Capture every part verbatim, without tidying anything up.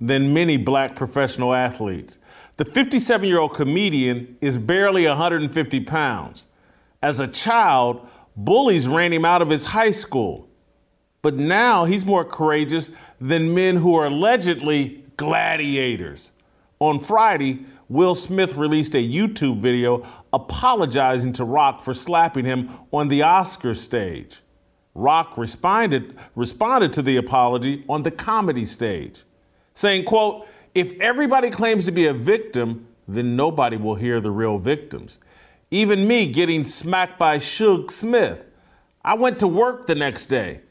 than many black professional athletes. The fifty-seven-year-old comedian is barely one hundred fifty pounds. As a child, bullies ran him out of his high school. But now he's more courageous than men who are allegedly gladiators. On Friday, Will Smith released a YouTube video apologizing to Rock for slapping him on the Oscar stage. Rock responded, responded to the apology on the comedy stage, saying, quote, "If everybody claims to be a victim, then nobody will hear the real victims. Even me getting smacked by Suge Smith. I went to work the next day.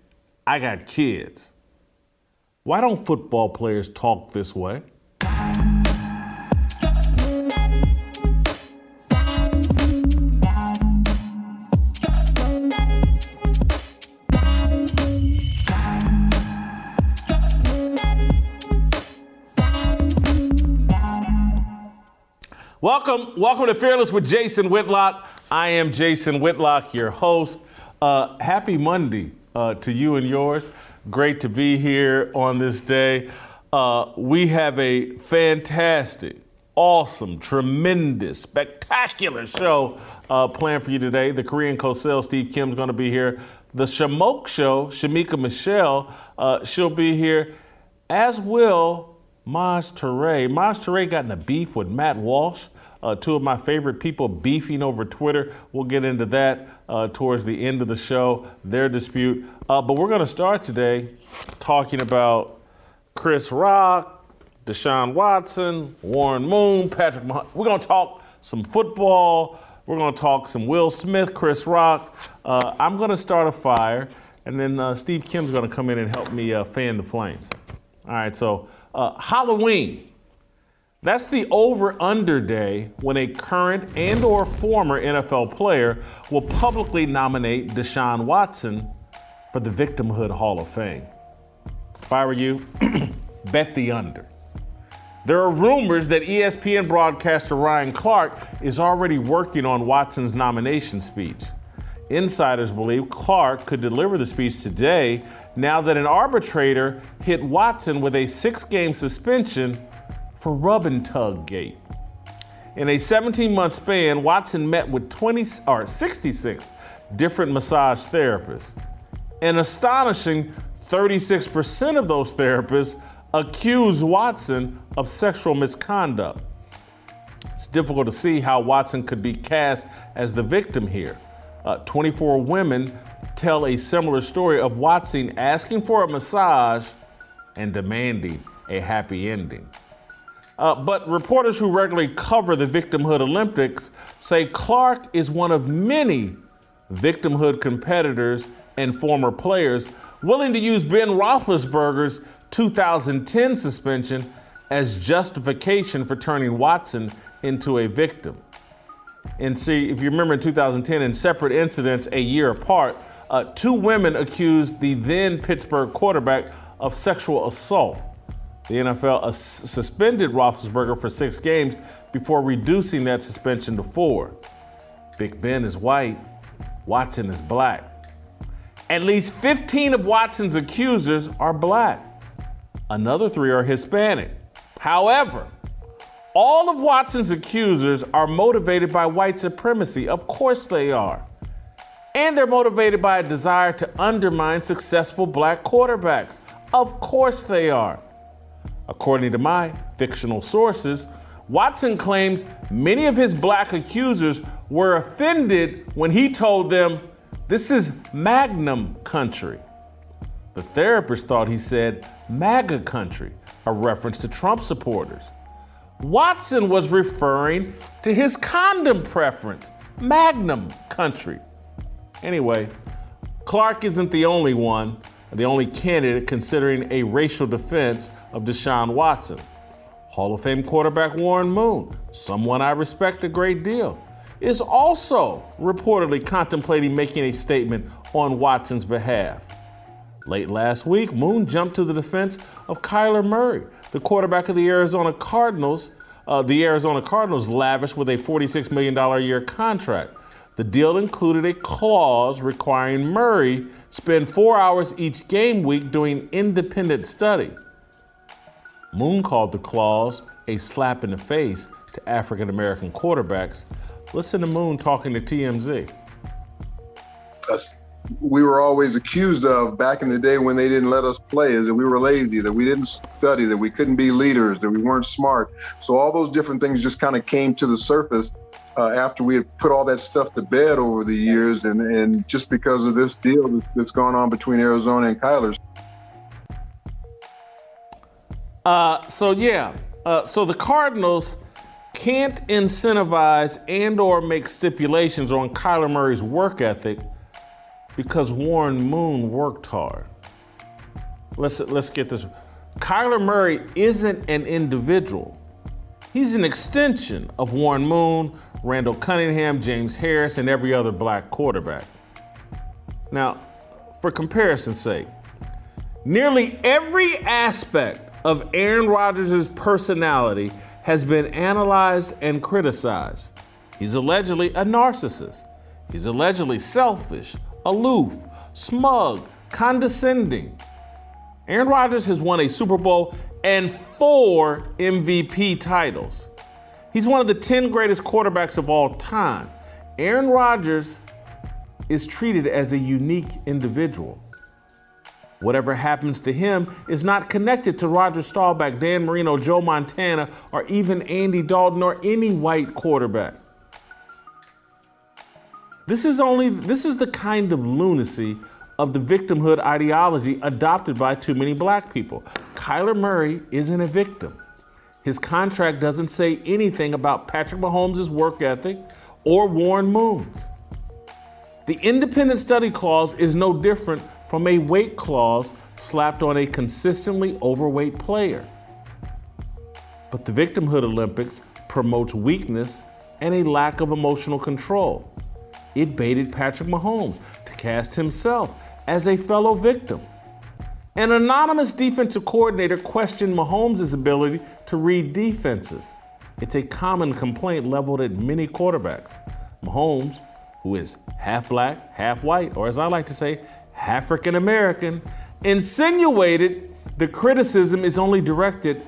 I got kids." Why don't football players talk this way? Welcome, welcome to Fearless with Jason Whitlock. I am Jason Whitlock, your host. Uh, happy Monday uh, to you and yours. Great to be here on this day. Uh, we have a fantastic, awesome, tremendous, spectacular show uh, planned for you today. The Korean co-sell Steve Kim is going to be here. The Shamoke Show, Shamika Michelle, uh, she'll be here, as will Mos Ture. Mos Ture got in a beef with Matt Walsh. Uh, two of my favorite people beefing over Twitter. We'll get into that uh, towards the end of the show, their dispute. Uh, but we're going to start today talking about Chris Rock, Deshaun Watson, Warren Moon, Patrick Mahomes. We're going to talk some football. We're going to talk some Will Smith, Chris Rock. Uh, I'm going to start a fire, and then uh, Steve Kim's going to come in and help me uh, fan the flames. All right, so Uh, Halloween, that's the over-under day when a current and or former N F L player will publicly nominate Deshaun Watson for the Victimhood Hall of Fame. If I were you, bet the under. There are rumors that E S P N broadcaster Ryan Clark is already working on Watson's nomination speech. Insiders believe Clark could deliver the speech today now that an arbitrator hit Watson with a six-game suspension for rub-and-tug gate. In a seventeen-month span, Watson met with twenty, or sixty-six different massage therapists. An astonishing thirty-six percent of those therapists accused Watson of sexual misconduct. It's difficult to see how Watson could be cast as the victim here. Uh, twenty-four women tell a similar story of Watson asking for a massage and demanding a happy ending. Uh, but reporters who regularly cover the Victimhood Olympics say Clark is one of many victimhood competitors and former players willing to use Ben Roethlisberger's two thousand ten suspension as justification for turning Watson into a victim. And see, if you remember in two thousand ten, in separate incidents a year apart, uh, two women accused the then Pittsburgh quarterback of sexual assault. The N F L uh, suspended Roethlisberger for six games before reducing that suspension to four. Big Ben is white, Watson is black. At least fifteen of Watson's accusers are black. Another three are Hispanic. However, all of Watson's accusers are motivated by white supremacy. Of course they are. And they're motivated by a desire to undermine successful black quarterbacks. Of course they are. According to my fictional sources, Watson claims many of his black accusers were offended when he told them, "This is Magnum country." The therapist thought he said MAGA country, a reference to Trump supporters. Watson was referring to his condom preference, Magnum country. Anyway, Clark isn't the only one. the only candidate considering a racial defense of Deshaun Watson. Hall of Fame quarterback Warren Moon, someone I respect a great deal, is also reportedly contemplating making a statement on Watson's behalf. Late last week, Moon jumped to the defense of Kyler Murray, the quarterback of the Arizona Cardinals, uh, the Arizona Cardinals lavished with a forty-six million dollars a year contract. The deal included a clause requiring Murray spend four hours each game week doing independent study. Moon called the clause a slap in the face to African-American quarterbacks. Listen to Moon talking to T M Z. That's- we were always accused of back in the day when they didn't let us play is that we were lazy, that we didn't study, that we couldn't be leaders, that we weren't smart. So all those different things just kind of came to the surface uh, after we had put all that stuff to bed over the years, and, and just because of this deal that's gone on between Arizona and Kyler. Uh, so yeah, uh, so the Cardinals can't incentivize and or make stipulations on Kyler Murray's work ethic because Warren Moon worked hard. Let's, let's get this. Kyler Murray isn't an individual. He's an extension of Warren Moon, Randall Cunningham, James Harris, and every other black quarterback. Now, for comparison's sake, nearly every aspect of Aaron Rodgers' personality has been analyzed and criticized. He's allegedly a narcissist. He's allegedly selfish, aloof, smug, condescending. Aaron Rodgers has won a Super Bowl and four M V P titles. He's one of the ten greatest quarterbacks of all time. Aaron Rodgers is treated as a unique individual. Whatever happens to him is not connected to Roger Staubach, Dan Marino, Joe Montana, or even Andy Dalton or any white quarterback. This is only, this is the kind of lunacy of the victimhood ideology adopted by too many black people. Kyler Murray isn't a victim. His contract doesn't say anything about Patrick Mahomes' work ethic or Warren Moon's. The independent study clause is no different from a weight clause slapped on a consistently overweight player. But the victimhood Olympics promotes weakness and a lack of emotional control. It baited Patrick Mahomes to cast himself as a fellow victim. An anonymous defensive coordinator questioned Mahomes' ability to read defenses. It's a common complaint leveled at many quarterbacks. Mahomes, who is half black, half white, or as I like to say, African American, insinuated the criticism is only directed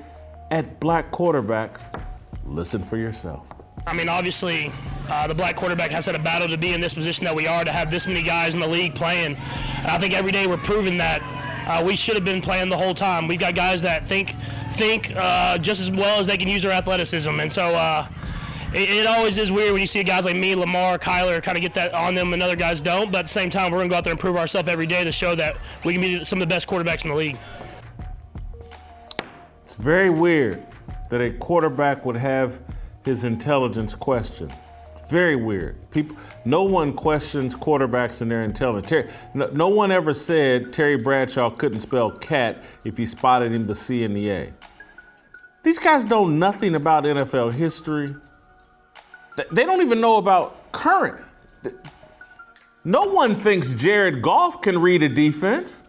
at black quarterbacks. Listen for yourself. I mean, obviously, uh, the black quarterback has had a battle to be in this position that we are, to have this many guys in the league playing. And I think every day we're proving that uh, we should have been playing the whole time. We've got guys that think think uh, just as well as they can use their athleticism. And so uh, it, it always is weird when you see guys like me, Lamar, Kyler, kind of get that on them and other guys don't. But at the same time, we're going to go out there and prove ourselves every day to show that we can be some of the best quarterbacks in the league. It's very weird that a quarterback would have his intelligence question. Very weird. People, no one questions quarterbacks and their intelligence. Terry, no, no one ever said Terry Bradshaw couldn't spell cat if you spotted him the C and the A. These guys know nothing about N F L history. They don't even know about current. No one thinks Jared Goff can read a defense.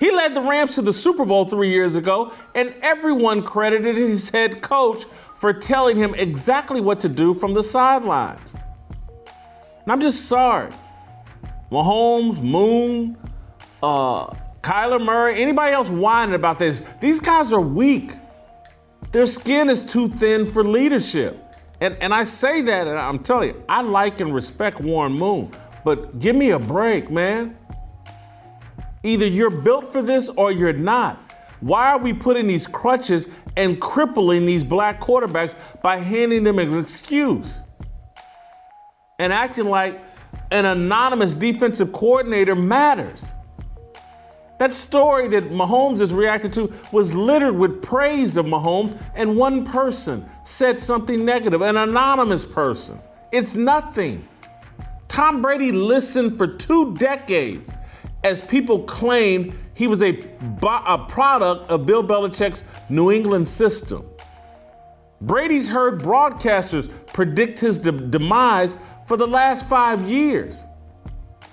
He led the Rams to the Super Bowl three years ago, and everyone credited his head coach for telling him exactly what to do from the sidelines. And I'm just sorry. Mahomes, Moon, uh, Kyler Murray, anybody else whining about this, these guys are weak. Their skin is too thin for leadership. And, and I say that, and I'm telling you, I like and respect Warren Moon, but give me a break, man. Either you're built for this or you're not. Why are we putting these crutches and crippling these black quarterbacks by handing them an excuse and acting like an anonymous defensive coordinator matters? That story that Mahomes has reacted to was littered with praise of Mahomes, and one person said something negative, an anonymous person. It's nothing. Tom Brady listened for two decades as people claimed he was a, a product of Bill Belichick's New England system. Brady's heard broadcasters predict his de- demise for the last five years.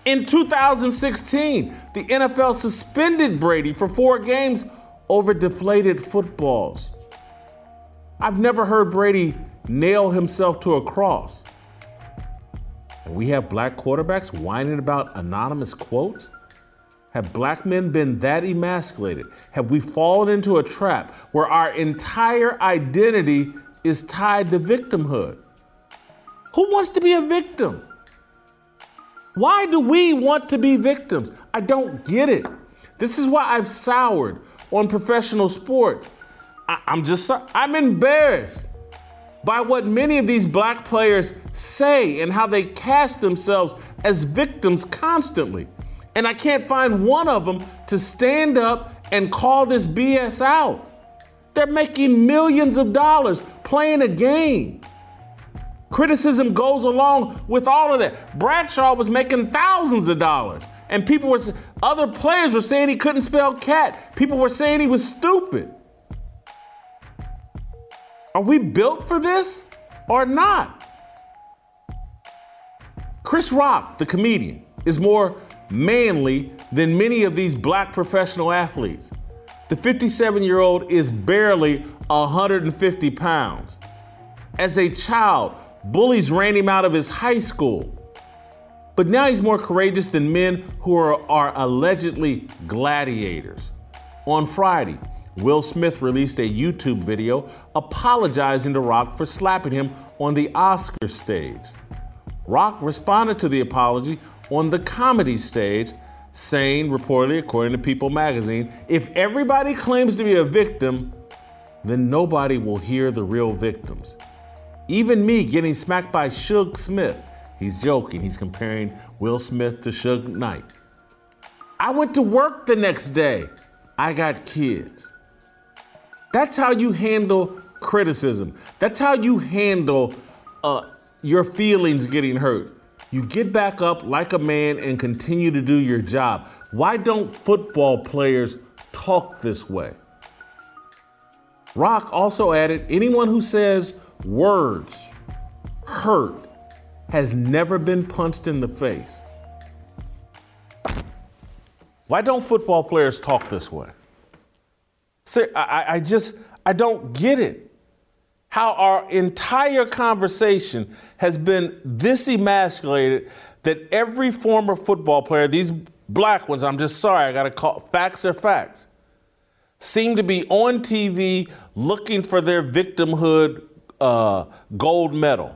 In two thousand sixteen, the N F L suspended Brady for four games over deflated footballs. I've never heard Brady nail himself to a cross. And we have black quarterbacks whining about anonymous quotes? Have black men been that emasculated? Have we fallen into a trap where our entire identity is tied to victimhood? Who wants to be a victim? Why do we want to be victims? I don't get it. This is why I've soured on professional sports. I- I'm just, I'm embarrassed by what many of these black players say and how they cast themselves as victims constantly. And I can't find one of them to stand up and call this B S out. They're making millions of dollars playing a game. Criticism goes along with all of that. Bradshaw was making thousands of dollars, and people were, other players were saying he couldn't spell cat. People were saying he was stupid. Are we built for this or not? Chris Rock, the comedian, is more manly than many of these black professional athletes. The fifty-seven-year-old is barely one hundred fifty pounds. As a child, bullies ran him out of his high school. But now he's more courageous than men who are, are allegedly gladiators. On Friday, Will Smith released a YouTube video apologizing to Rock for slapping him on the Oscar stage. Rock responded to the apology on the comedy stage, saying, reportedly, according to People magazine, if everybody claims to be a victim, then nobody will hear the real victims. Even me getting smacked by Suge Smith. He's joking, he's comparing Will Smith to Suge Knight. I went to work the next day. I got kids. That's how you handle criticism. That's how you handle uh, your feelings getting hurt. You get back up like a man and continue to do your job. Why don't football players talk this way? Rock also added, anyone who says words hurt has never been punched in the face. Why don't football players talk this way? Ser- I-, I just, I don't get it. How our entire conversation has been this emasculated that every former football player, these black ones, I'm just sorry, I gotta call, facts are facts, seem to be on T V looking for their victimhood uh, gold medal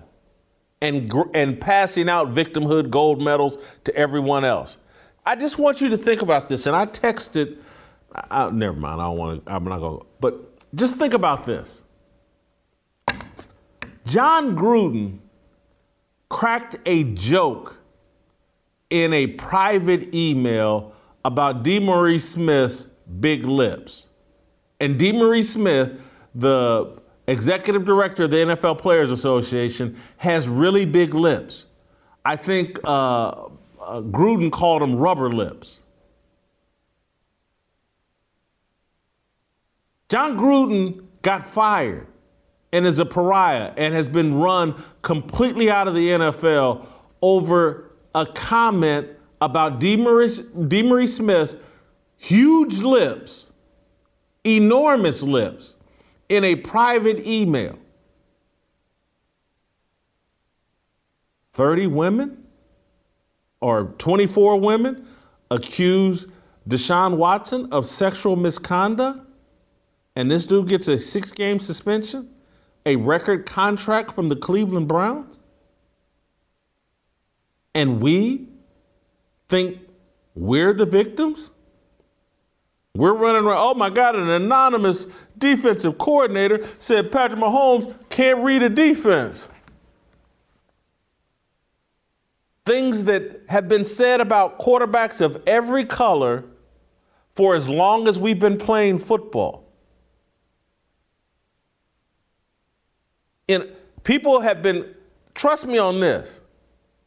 and, gr- and passing out victimhood gold medals to everyone else. I just want you to think about this, and I texted, I, I, never mind, I don't wanna, I'm not gonna, but just think about this. Jon Gruden cracked a joke in a private email about DeMaurice Smith's big lips. And DeMaurice Smith, the executive director of the N F L Players Association, has really big lips. I think uh, uh, Gruden called them rubber lips. Jon Gruden got fired and is a pariah and has been run completely out of the N F L over a comment about DeMaurice, DeMaurice Smith's huge lips, enormous lips, in a private email. thirty women or twenty-four women accuse Deshaun Watson of sexual misconduct, and this dude gets a six-game suspension? A record contract from the Cleveland Browns? And we think we're the victims? We're running around, oh my God, an anonymous defensive coordinator said Patrick Mahomes can't read a defense. Things that have been said about quarterbacks of every color for as long as we've been playing football. And people have been, trust me on this,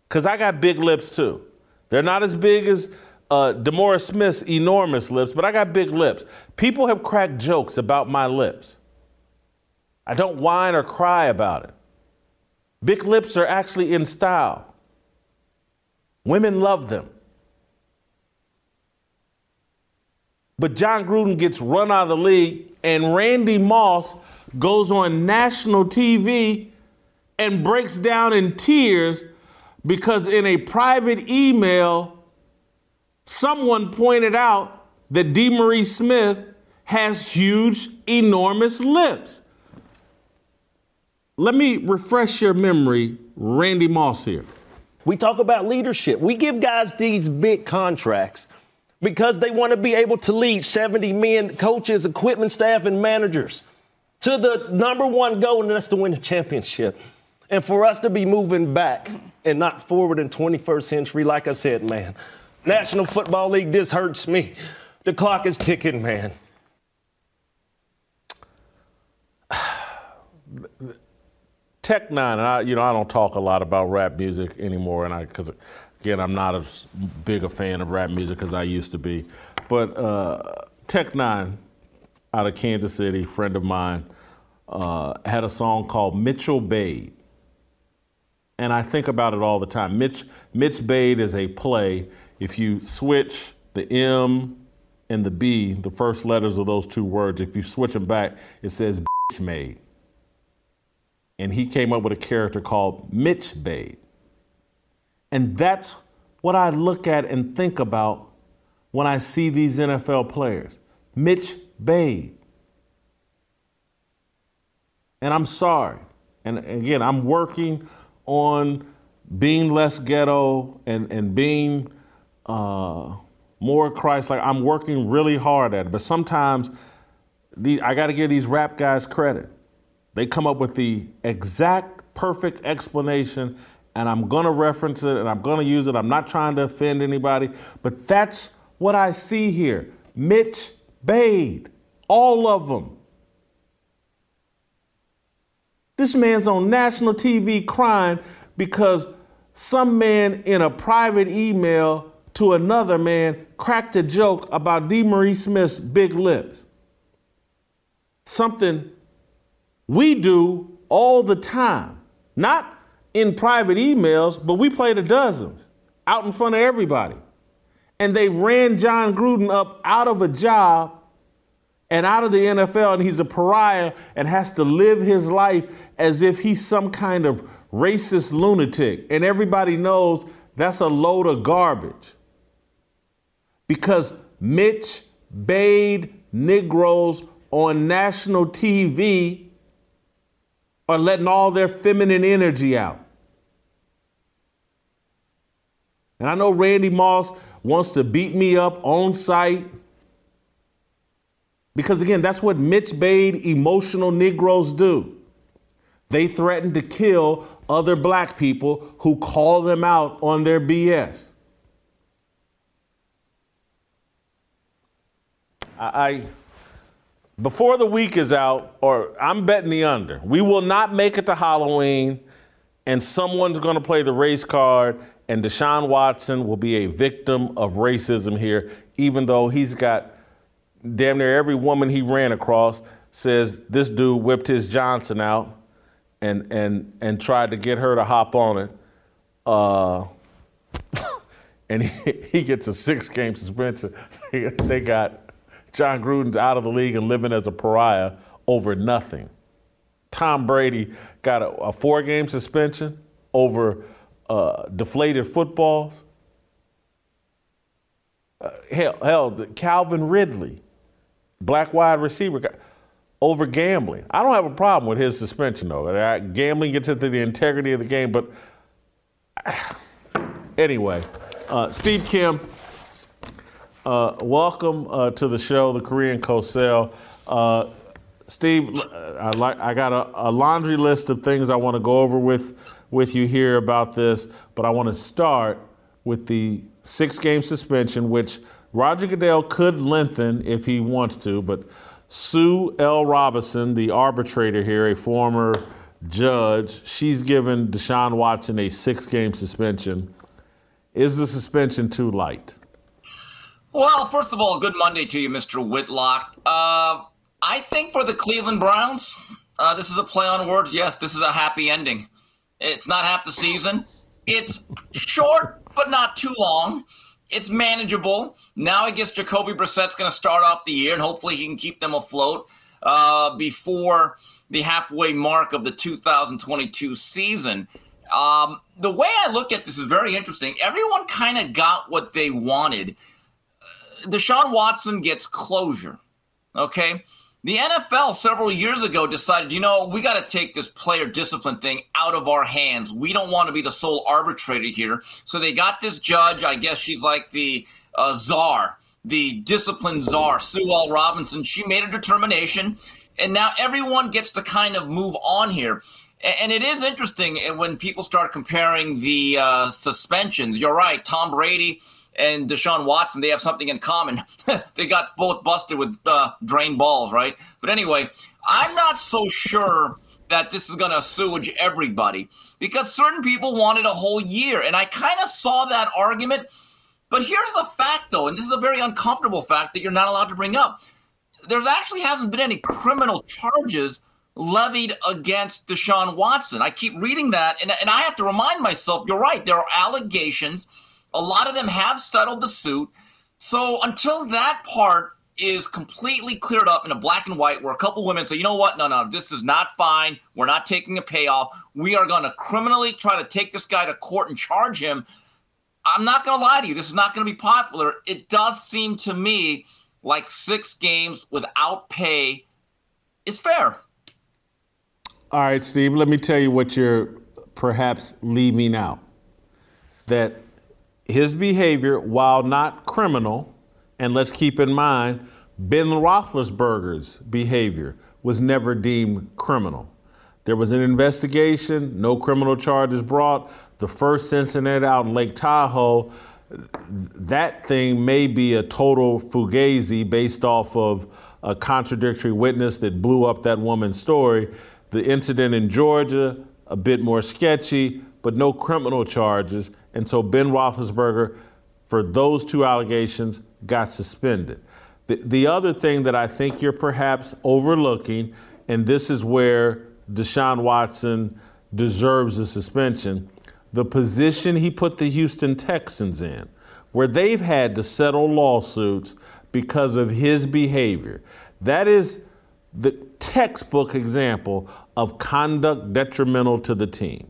because I got big lips too. They're not as big as uh, DeMaurice Smith's enormous lips, but I got big lips. People have cracked jokes about my lips. I don't whine or cry about it. Big lips are actually in style. Women love them. But Jon Gruden gets run out of the league, and Randy Moss goes on national T V and breaks down in tears because in a private email, someone pointed out that DeMaurice Smith has huge, enormous lips. Let me refresh your memory, Randy Moss here. We talk about leadership. We give guys these big contracts because they want to be able to lead seventy men, coaches, equipment staff, and managers to the number one goal, and that's to win the championship. And for us to be moving back and not forward in twenty-first century, like I said, man, National Football League, this hurts me. The clock is ticking, man. Tech Nine, and I, you know, I don't talk a lot about rap music anymore, and I, because again, I'm not as big a fan of rap music as I used to be. But uh, Tech Nine, out of Kansas City, friend of mine, uh, had a song called Mitchell Bade, and I think about it all the time. Mitch Mitch Bade is a play. If you switch the M and the B, the first letters of those two words, if you switch them back, it says bitch made. And he came up with a character called Mitch Bade. And that's what I look at and think about when I see these N F L players. Mitch Bade. And I'm sorry. And again, I'm working on being less ghetto and, and being uh, more Christ-like. I'm working really hard at it. But sometimes the, I got to give these rap guys credit. They come up with the exact perfect explanation, and I'm going to reference it, and I'm going to use it. I'm not trying to offend anybody, but that's what I see here. Mitch Bade, all of them. This man's on national T V crying because some man in a private email to another man cracked a joke about DeMaurice Smith's big lips. Something we do all the time, not in private emails, but we play the dozens out in front of everybody. And they ran Jon Gruden up out of a job and out of the N F L, and he's a pariah and has to live his life as if he's some kind of racist lunatic. And everybody knows that's a load of garbage because Mitch Bade Negroes on national T V are letting all their feminine energy out. And I know Randy Moss wants to beat me up on site because, again, that's what Mitch Bade emotional Negroes do. They threaten to kill other black people who call them out on their B S. I... I Before the week is out, or I'm betting the under, we will not make it to Halloween, and someone's going to play the race card, and Deshaun Watson will be a victim of racism here, even though he's got damn near every woman he ran across says this dude whipped his Johnson out and and and tried to get her to hop on it. Uh, and he, he gets a six-game suspension. They got Jon Gruden's out of the league and living as a pariah over nothing. Tom Brady got a, a four-game suspension over uh, deflated footballs. Uh, hell, hell, the Calvin Ridley, black wide receiver, got, over gambling. I don't have a problem with his suspension, though. I, gambling gets into the integrity of the game, but anyway, uh, Steve Kim, Uh, welcome uh, to the show, the Korean Cosell. Uh, Steve, I like I got a, a laundry list of things I want to go over with with you here about this, but I want to start with the six-game suspension, which Roger Goodell could lengthen if he wants to, but Sue L. Robinson, the arbitrator here, a former judge, she's given Deshaun Watson a six-game suspension. Is the suspension too light? Well, first of all, good Monday to you, Mister Whitlock. Uh, I think for the Cleveland Browns, uh, this is a play on words. Yes, this is a happy ending. It's not half the season. It's short, but not too long. It's manageable. Now I guess Jacoby Brissett's going to start off the year, and hopefully he can keep them afloat uh, before the halfway mark of the two thousand twenty-two season. Um, the way I look at this is very interesting. Everyone kind of got what they wanted. Deshaun Watson gets closure, okay? The N F L several years ago decided, you know, we got to take this player discipline thing out of our hands. We don't want to be the sole arbitrator here. So they got this judge. I guess she's like the uh, czar, the discipline czar, Sue L. Robinson. She made a determination, and now everyone gets to kind of move on here. And it is interesting when people start comparing the uh, suspensions. You're right, Tom Brady and Deshaun Watson, they have something in common. They got both busted with uh, drain balls, right? But anyway, I'm not so sure that this is going to sewage everybody, because certain people wanted a whole year. And I kind of saw that argument. But here's the fact, though, and this is a very uncomfortable fact that you're not allowed to bring up. There's actually hasn't been any criminal charges levied against Deshaun Watson. I keep reading that, and, and I have to remind myself, you're right, there are allegations. A lot of them have settled the suit. So until that part is completely cleared up in a black and white, where a couple women say, you know what, no, no, this is not fine. We're not taking a payoff. We are going to criminally try to take this guy to court and charge him. I'm not going to lie to you. This is not going to be popular. It does seem to me like six games without pay is fair. All right, Steve, let me tell you what you're perhaps leaving out. That his behavior, while not criminal, and let's keep in mind, Ben Roethlisberger's behavior was never deemed criminal. There was an investigation, no criminal charges brought. The first incident out in Lake Tahoe, that thing may be a total fugazi based off of a contradictory witness that blew up that woman's story. The incident in Georgia, a bit more sketchy, but no criminal charges. And so Ben Roethlisberger, for those two allegations, got suspended. The, the other thing that I think you're perhaps overlooking, and this is where Deshaun Watson deserves a suspension, the position he put the Houston Texans in, where they've had to settle lawsuits because of his behavior. That is the textbook example of conduct detrimental to the team.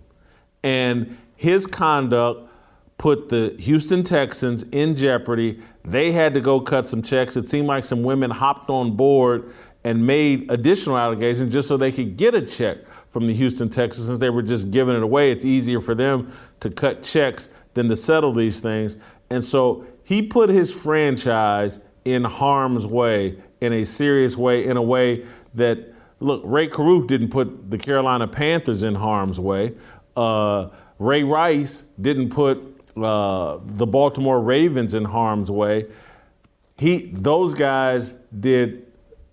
And his conduct put the Houston Texans in jeopardy. They had to go cut some checks. It seemed like some women hopped on board and made additional allegations just so they could get a check from the Houston Texans, since they were just giving it away. It's easier for them to cut checks than to settle these things. And so he put his franchise in harm's way, in a serious way, in a way that, look, Ray Caruth didn't put the Carolina Panthers in harm's way. Uh, Ray Rice didn't put uh, the Baltimore Ravens in harm's way. He, those guys did,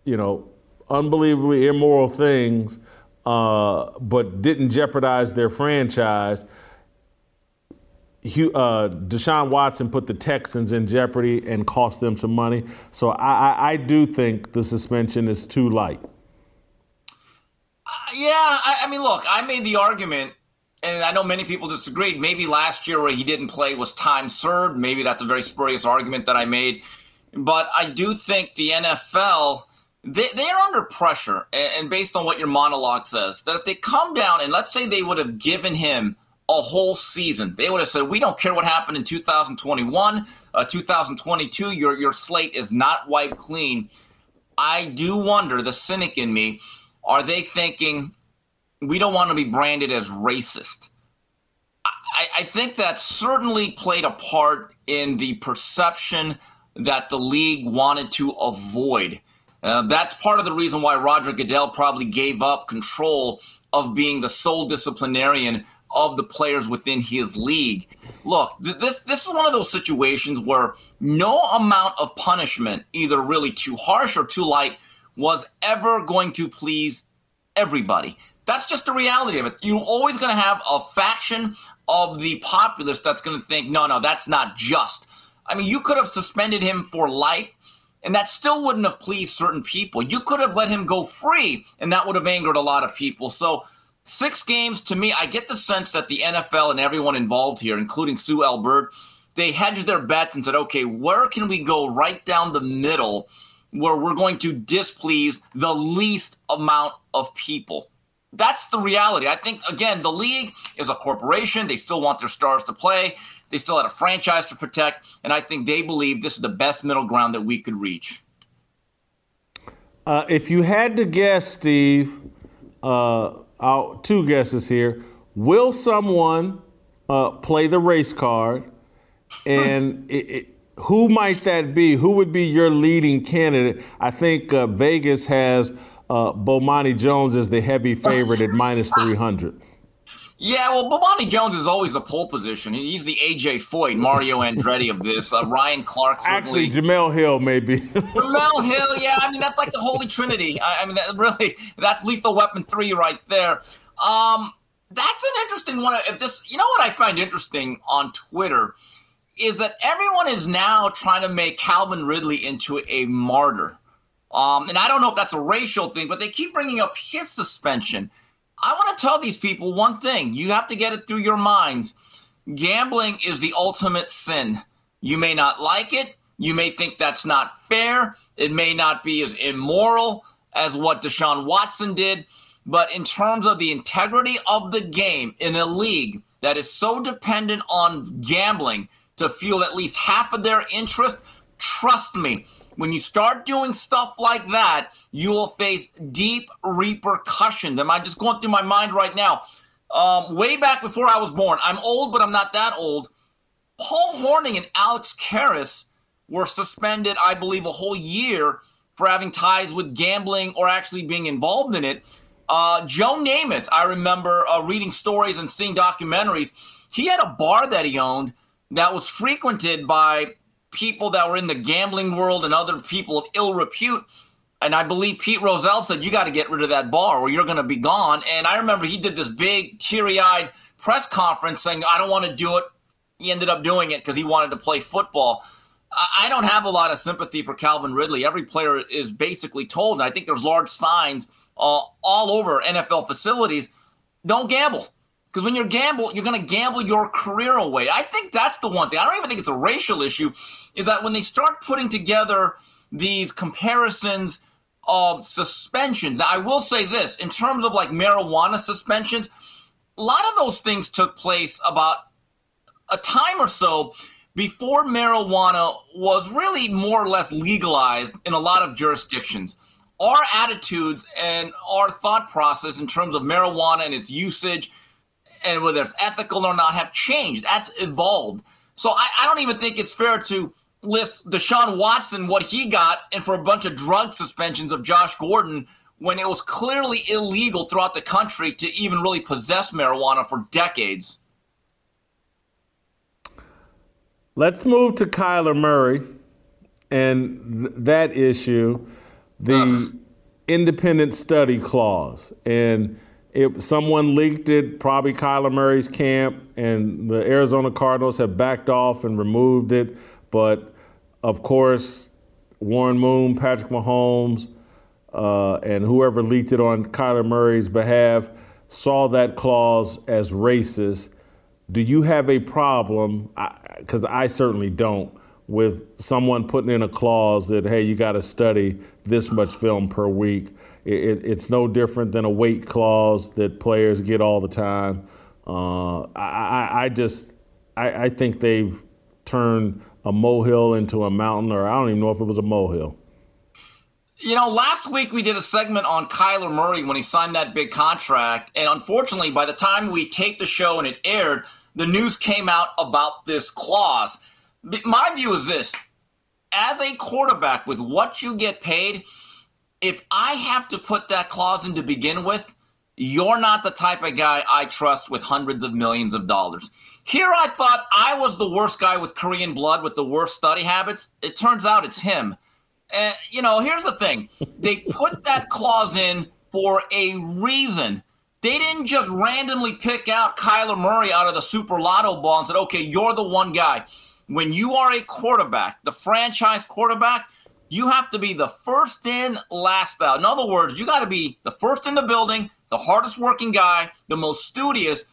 you know, unbelievably immoral things, uh, but didn't jeopardize their franchise. He, uh, Deshaun Watson put the Texans in jeopardy and cost them some money. So I, I, I do think the suspension is too light. Uh, yeah, I, I mean, look, I made the argument, and I know many people disagreed. Maybe last year where he didn't play was time served. Maybe that's a very spurious argument that I made. But I do think the N F L, they, they're under pressure, and based on what your monologue says, that if they come down and let's say they would have given him a whole season, they would have said, we don't care what happened in two thousand twenty-one, uh, two thousand twenty-two, your, your slate is not wiped clean. I do wonder, the cynic in me, are they thinking, we don't want to be branded as racist? I, I think that certainly played a part in the perception that the league wanted to avoid. Uh, that's part of the reason why Roger Goodell probably gave up control of being the sole disciplinarian of the players within his league. Look, th- this, this is one of those situations where no amount of punishment, either really too harsh or too light, was ever going to please everybody. That's just the reality of it. You're always going to have a faction of the populace that's going to think, no, no, that's not just. I mean, you could have suspended him for life, and that still wouldn't have pleased certain people. You could have let him go free, and that would have angered a lot of people. So six games, to me, I get the sense that the N F L and everyone involved here, including Sue L. Bird, they hedged their bets and said, okay, where can we go right down the middle where we're going to displease the least amount of people? That's the reality. I think, again, the league is a corporation. They still want their stars to play. They still had a franchise to protect. And I think they believe this is the best middle ground that we could reach. Uh, if you had to guess, Steve, uh, I'll, two guesses here. Will someone uh, play the race card? And it, it, who might that be? Who would be your leading candidate? I think uh, Vegas has... Uh, Bomani Jones is the heavy favorite at minus three hundred. Yeah, well, Bomani Jones is always the pole position. He's the A J. Foyt, Mario Andretti of this. Uh, Ryan Clark. Certainly. Actually, Jamel Hill, maybe. Jamel Hill, yeah. I mean, that's like the Holy Trinity. I, I mean, that really, that's Lethal Weapon three right there. Um, that's an interesting one. If this, you know what I find interesting on Twitter is that everyone is now trying to make Calvin Ridley into a martyr. Um, and I don't know if that's a racial thing, but they keep bringing up his suspension. I want to tell these people one thing. You have to get it through your minds. Gambling is the ultimate sin. You may not like it. You may think that's not fair. It may not be as immoral as what Deshaun Watson did. But in terms of the integrity of the game in a league that is so dependent on gambling to fuel at least half of their interest, trust me. When you start doing stuff like that, you will face deep repercussions. Am I just going through my mind right now? Um, way back before I was born, I'm old, but I'm not that old. Paul Hornung and Alex Karras were suspended, I believe, a whole year for having ties with gambling or actually being involved in it. Uh, Joe Namath, I remember uh, reading stories and seeing documentaries. He had a bar that he owned that was frequented by people that were in the gambling world and other people of ill repute. And I believe Pete Rozelle said, you got to get rid of that bar or you're going to be gone. And I remember he did this big teary-eyed press conference saying, I don't want to do it. He ended up doing it because he wanted to play football. I don't have a lot of sympathy for Calvin Ridley. Every player is basically told, and I think there's large signs uh, all over N F L facilities, don't gamble. Because when you gamble, you're going to gamble your career away. I think that's the one thing. I don't even think it's a racial issue, is that when they start putting together these comparisons of suspensions, now I will say this, in terms of like marijuana suspensions, a lot of those things took place about a time or so before marijuana was really more or less legalized in a lot of jurisdictions. Our attitudes and our thought process in terms of marijuana and its usage and whether it's ethical or not, have changed. That's evolved. So I, I don't even think it's fair to list Deshaun Watson, what he got, and for a bunch of drug suspensions of Josh Gordon when it was clearly illegal throughout the country to even really possess marijuana for decades. Let's move to Kyler Murray and th- that issue, the independent study clause. And It, someone leaked it, probably Kyler Murray's camp, and the Arizona Cardinals have backed off and removed it. But, of course, Warren Moon, Patrick Mahomes, uh, and whoever leaked it on Kyler Murray's behalf saw that clause as racist. Do you have a problem, because I, I certainly don't, with someone putting in a clause that, hey, you got to study this much film per week? It, it's no different than a weight clause that players get all the time. Uh, I, I just, I, I think they've turned a molehill into a mountain, or I don't even know if it was a molehill. You know, last week we did a segment on Kyler Murray when he signed that big contract. And unfortunately, by the time we taped the show and it aired, the news came out about this clause. My view is this. As a quarterback, with what you get paid, if I have to put that clause in to begin with, you're not the type of guy I trust with hundreds of millions of dollars. Here I thought I was the worst guy with Korean blood, with the worst study habits. It turns out it's him. And, you know, here's the thing. They put that clause in for a reason. They didn't just randomly pick out Kyler Murray out of the Super Lotto ball and said, okay, you're the one guy. when you are a quarterback, the franchise quarterback, you have to be the first in, last out. In other words, you got to be the first in the building, the hardest working guy, the most studious,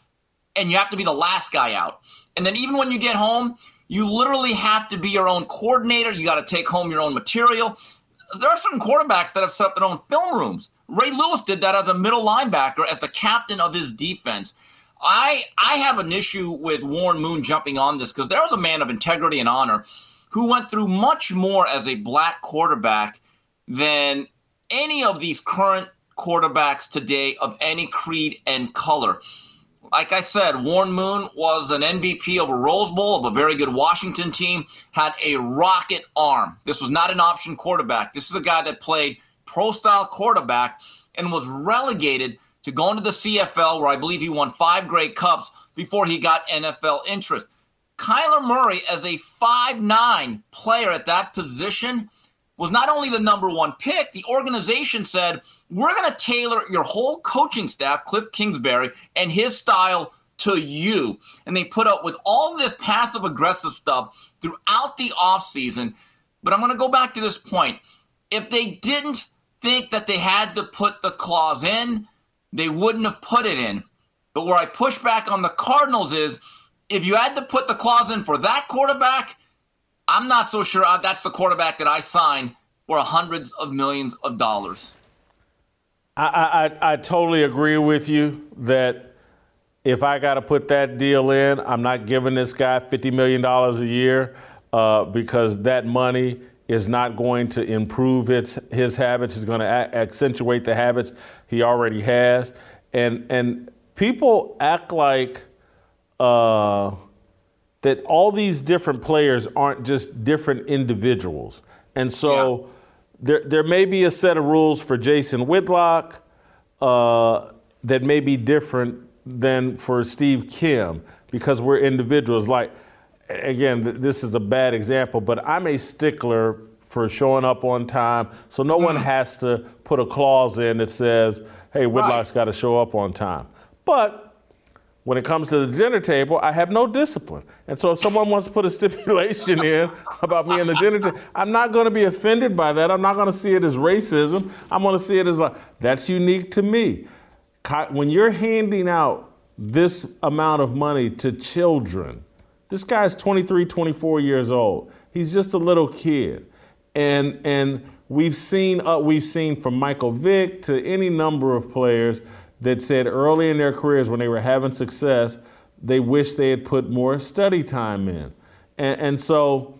and you have to be the last guy out. And then even when you get home, you literally have to be your own coordinator. You got to take home your own material. There are certain quarterbacks that have set up their own film rooms. Ray Lewis did that as a middle linebacker, as the captain of his defense. I I have an issue with Warren Moon jumping on this because there was a man of integrity and honor who went through much more as a black quarterback than any of these current quarterbacks today of any creed and color. Like I said, Warren Moon was an M V P of a Rose Bowl, of a very good Washington team, had a rocket arm. This was not an option quarterback. This is a guy that played pro-style quarterback and was relegated to going to the C F L, where I believe he won five Grey Cups before he got N F L interest. Kyler Murray, as a five nine player at that position, was not only the number one pick, the organization said, we're going to tailor your whole coaching staff, Cliff Kingsbury, and his style to you. And they put up with all this passive-aggressive stuff throughout the offseason. But I'm going to go back to this point. If they didn't think that they had to put the clause in, they wouldn't have put it in. But where I push back on the Cardinals is, if you had to put the clause in for that quarterback, I'm not so sure that's the quarterback that I sign for hundreds of millions of dollars. I I, I totally agree with you that if I got to put that deal in, I'm not giving this guy fifty million dollars a year uh, because that money is not going to improve his, his habits. It's going to a- accentuate the habits he already has. And, and people act like... Uh, that all these different players aren't just different individuals. And so yeah. there there may be a set of rules for Jason Whitlock uh, that may be different than for Steve Kim because we're individuals. Like, again, th- this is a bad example, but I'm a stickler for showing up on time. So no mm. one has to put a clause in that says, hey, Whitlock's right. got to show up on time. But when it comes to the dinner table, I have no discipline. And so if someone wants to put a stipulation in about me and the dinner table, I'm not going to be offended by that. I'm not going to see it as racism. I'm going to see it as like, that's unique to me. When you're handing out this amount of money to children, this guy's twenty-three, twenty-four years old. He's just a little kid. And and we've seen uh, we've seen from Michael Vick to any number of players that said early in their careers when they were having success, they wished they had put more study time in. And, and so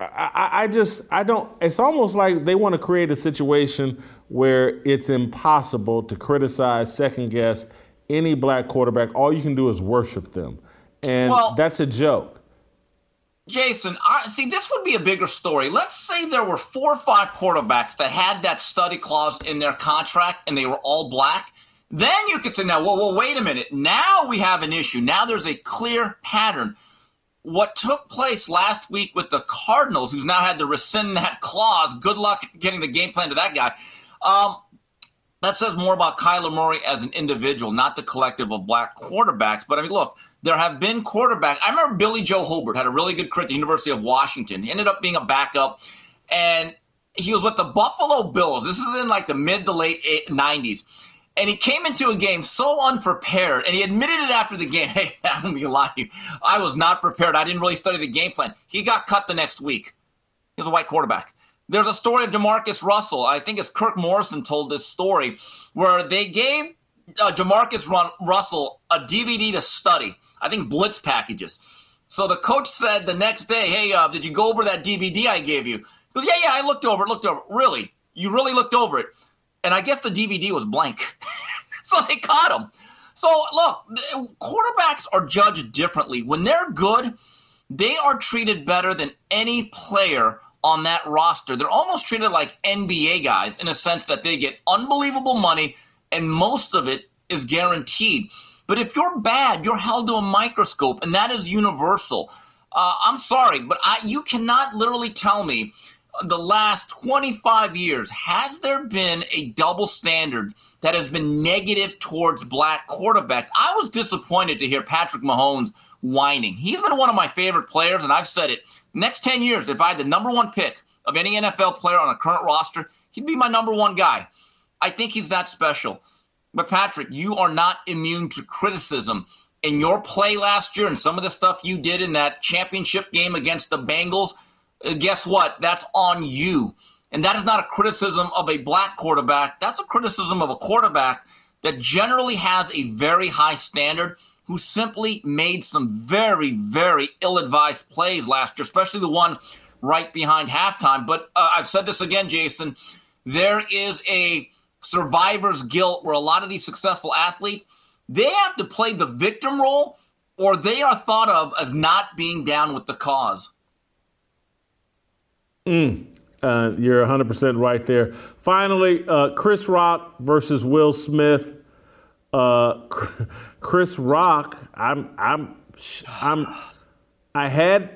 I, I just, I don't, it's almost like they want to create a situation where it's impossible to criticize, second guess any black quarterback. All you can do is worship them. And well, that's a joke. Jason, I, see, this would be a bigger story. Let's say there were four or five quarterbacks that had that study clause in their contract and they were all black. Then you could say, now, well, well, wait a minute. Now we have an issue. Now there's a clear pattern. What took place last week with the Cardinals, who's now had to rescind that clause, good luck getting the game plan to that guy, um, that says more about Kyler Murray as an individual, not the collective of black quarterbacks. But, I mean, look, there have been quarterbacks. I remember Billy Joe Holbert had a really good career at the University of Washington. He ended up being a backup, and he was with the Buffalo Bills. This is in, like, the mid to late nineties. And he came into a game so unprepared, and he admitted it after the game. Hey, I'm going to lie to you. I was not prepared. I didn't really study the game plan. He got cut the next week. He was a white quarterback. There's a story of JaMarcus Russell. I think it's Kirk Morrison told this story where they gave uh, JaMarcus Run- Russell a D V D to study, I think blitz packages. So the coach said the next day, hey, uh, did you go over that D V D I gave you? He goes, yeah, yeah, I looked over it, looked over it. Really? You really looked over it? And I guess the D V D was blank. So they caught him. So, look, quarterbacks are judged differently. When they're good, they are treated better than any player on that roster. They're almost treated like N B A guys in a sense that they get unbelievable money, and most of it is guaranteed. But if you're bad, you're held to a microscope, and that is universal. Uh, I'm sorry, but I, you cannot literally tell me the last twenty-five years, has there been a double standard that has been negative towards black quarterbacks? I was disappointed to hear Patrick Mahomes whining. He's been one of my favorite players, and I've said it. Next ten years, if I had the number one pick of any N F L player on a current roster, he'd be my number one guy. I think he's that special. But, Patrick, you are not immune to criticism. In your play last year and some of the stuff you did in that championship game against the Bengals, guess what? That's on you. And that is not a criticism of a black quarterback. That's a criticism of a quarterback that generally has a very high standard, who simply made some very, very ill-advised plays last year, especially the one right behind halftime. But uh, I've said this again, Jason, there is a survivor's guilt where a lot of these successful athletes, they have to play the victim role or they are thought of as not being down with the cause. Mm, uh, you're one hundred percent right there. Finally, uh, Chris Rock versus Will Smith. Uh, Chris Rock, I'm, I'm, I'm, I had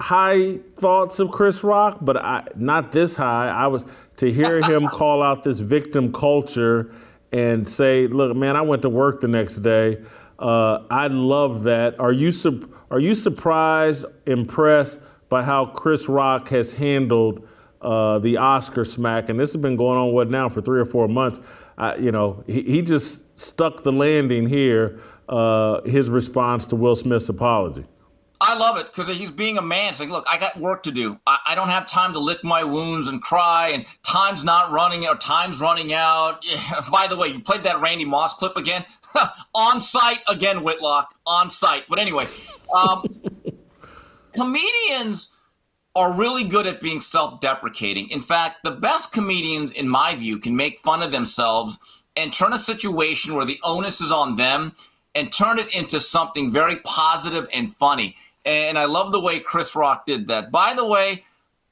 high thoughts of Chris Rock, but I, not this high. I was to hear him call out this victim culture and say, "Look, man, I went to work the next day." Uh, I love that. Are you su- are you surprised, impressed by how Chris Rock has handled uh, the Oscar smack? And this has been going on what now for three or four months. I, you know, he, he just stuck the landing here, uh, his response to Will Smith's apology. I love it because he's being a man, saying, look, I got work to do. I, I don't have time to lick my wounds and cry, and time's not running out, time's running out. Yeah. By the way, you played that Randy Moss clip again? On site again, Whitlock, on site. But anyway, um, comedians are really good at being self-deprecating. In fact, the best comedians, in my view, can make fun of themselves and turn a situation where the onus is on them and turn it into something very positive and funny. And I love the way Chris Rock did that. By the way,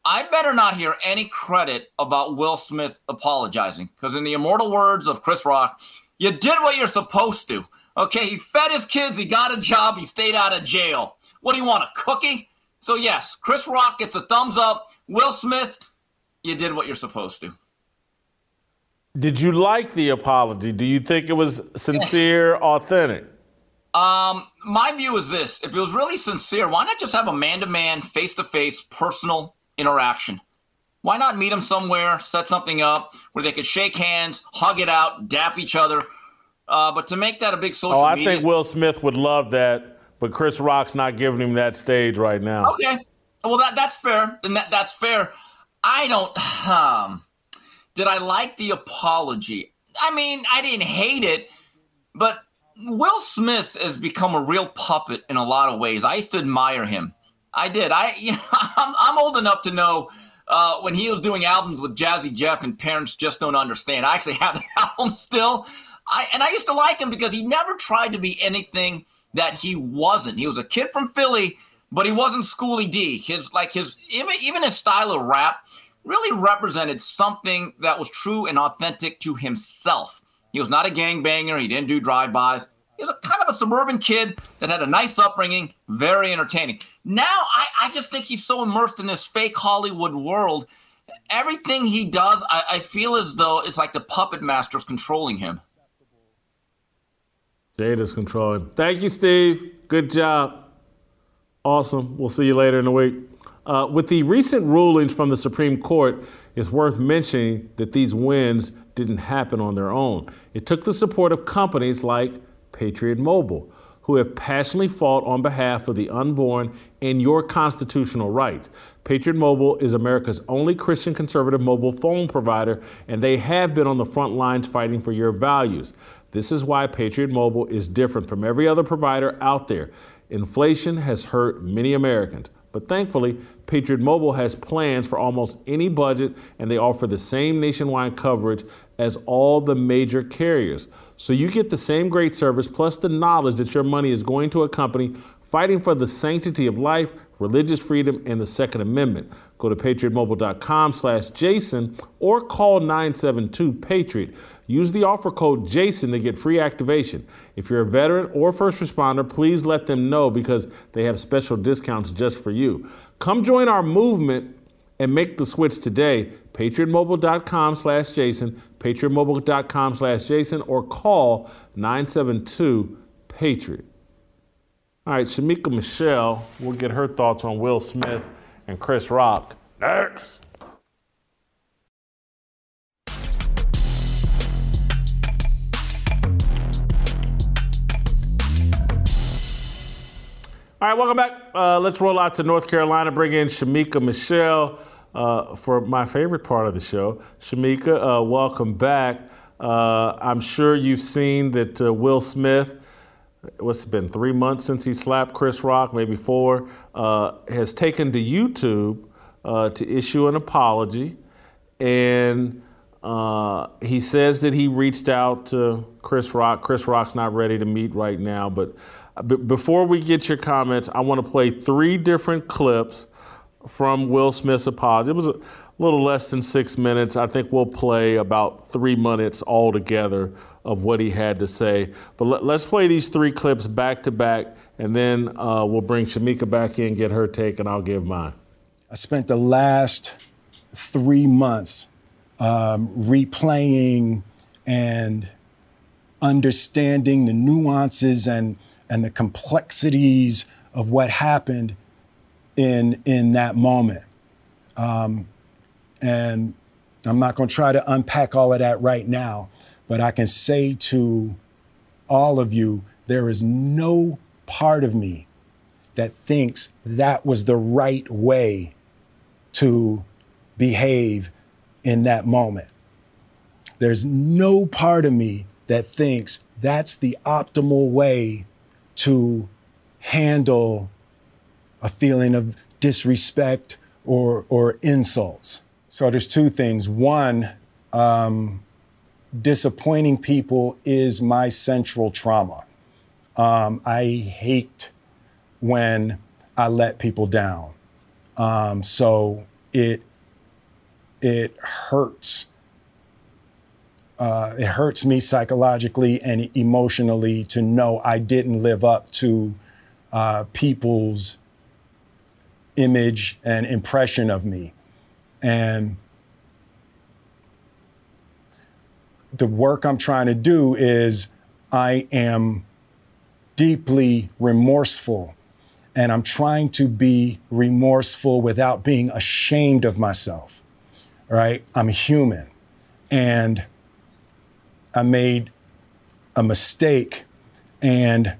I better not hear any credit about Will Smith apologizing, because in the immortal words of Chris Rock, you did what you're supposed to. Okay, he fed his kids, he got a job, he stayed out of jail. What do you want, a cookie? So, yes, Chris Rock gets a thumbs up. Will Smith, you did what you're supposed to. Did you like the apology? Do you think it was sincere, authentic? Um, my view is this. If it was really sincere, why not just have a man-to-man, face-to-face, personal interaction? Why not meet them somewhere, set something up where they could shake hands, hug it out, dap each other? Uh, but to make that a big social media... Oh, I media- think Will Smith would love that. But Chris Rock's not giving him that stage right now. Okay. Well, that that's fair. Then that, that's fair. I don't um, – did I like the apology? I mean, I didn't hate it, but Will Smith has become a real puppet in a lot of ways. I used to admire him. I did. I, you know, I'm, I'm old enough to know uh, when he was doing albums with Jazzy Jeff and Parents Just Don't Understand. I actually have the album still. I And I used to like him because he never tried to be anything – that he wasn't. He was a kid from Philly, but he wasn't Schoolie D. His like his even, even his style of rap really represented something that was true and authentic to himself. He was not a gangbanger. He didn't do drive-bys. He was a kind of a suburban kid that had a nice upbringing, very entertaining. Now I, I just think he's so immersed in this fake Hollywood world. Everything he does, I, I feel as though it's like the puppet master's controlling him. Jada's controlling. Thank you, Steve. Good job. Awesome. We'll see you later in the week. Uh, with the recent rulings from the Supreme Court, it's worth mentioning that these wins didn't happen on their own. It took the support of companies like Patriot Mobile, who have passionately fought on behalf of the unborn and your constitutional rights. Patriot Mobile is America's only Christian conservative mobile phone provider, and they have been on the front lines fighting for your values. This is why Patriot Mobile is different from every other provider out there. Inflation has hurt many Americans, but thankfully, Patriot Mobile has plans for almost any budget, and they offer the same nationwide coverage as all the major carriers. So you get the same great service plus the knowledge that your money is going to a company fighting for the sanctity of life, religious freedom, and the Second Amendment. Go to patriotmobile.com slash Jason or call nine seven two PATRIOT. Use the offer code Jason to get free activation. If you're a veteran or first responder, please let them know because they have special discounts just for you. Come join our movement and make the switch today. Patriot Mobile dot com slash Jason, Patriot Mobile dot com slash Jason, or call nine seven two, Patriot. All right, Shamika Michelle, we'll get her thoughts on Will Smith and Chris Rock next. All right, welcome back. Uh, let's roll out to North Carolina, bring in Shamika Michelle uh, for my favorite part of the show. Shamika, uh, welcome back. Uh, I'm sure you've seen that uh, Will Smith, what's it been, three months since he slapped Chris Rock, maybe four, uh, has taken to YouTube uh, to issue an apology. And uh, he says that he reached out to Chris Rock. Chris Rock's not ready to meet right now, but before we get your comments, I want to play three different clips from Will Smith's apology. It was a little less than six minutes. I think we'll play about three minutes altogether of what he had to say. But let, let's play these three clips back to back, and then uh, we'll bring Shamika back in, get her take, and I'll give mine. I spent the last three months um, replaying and understanding the nuances and and the complexities of what happened in in that moment. Um, and I'm not gonna try to unpack all of that right now, but I can say to all of you, there is no part of me that thinks that was the right way to behave in that moment. There's no part of me that thinks that's the optimal way to handle a feeling of disrespect or or insults. So there's two things. One, um, disappointing people is my central trauma. Um, I hate when I let people down. Um, so it it hurts. Uh, it hurts me psychologically and emotionally to know I didn't live up to uh, people's image and impression of me. And the work I'm trying to do is I am deeply remorseful, and I'm trying to be remorseful without being ashamed of myself, right? I'm human, and I made a mistake, and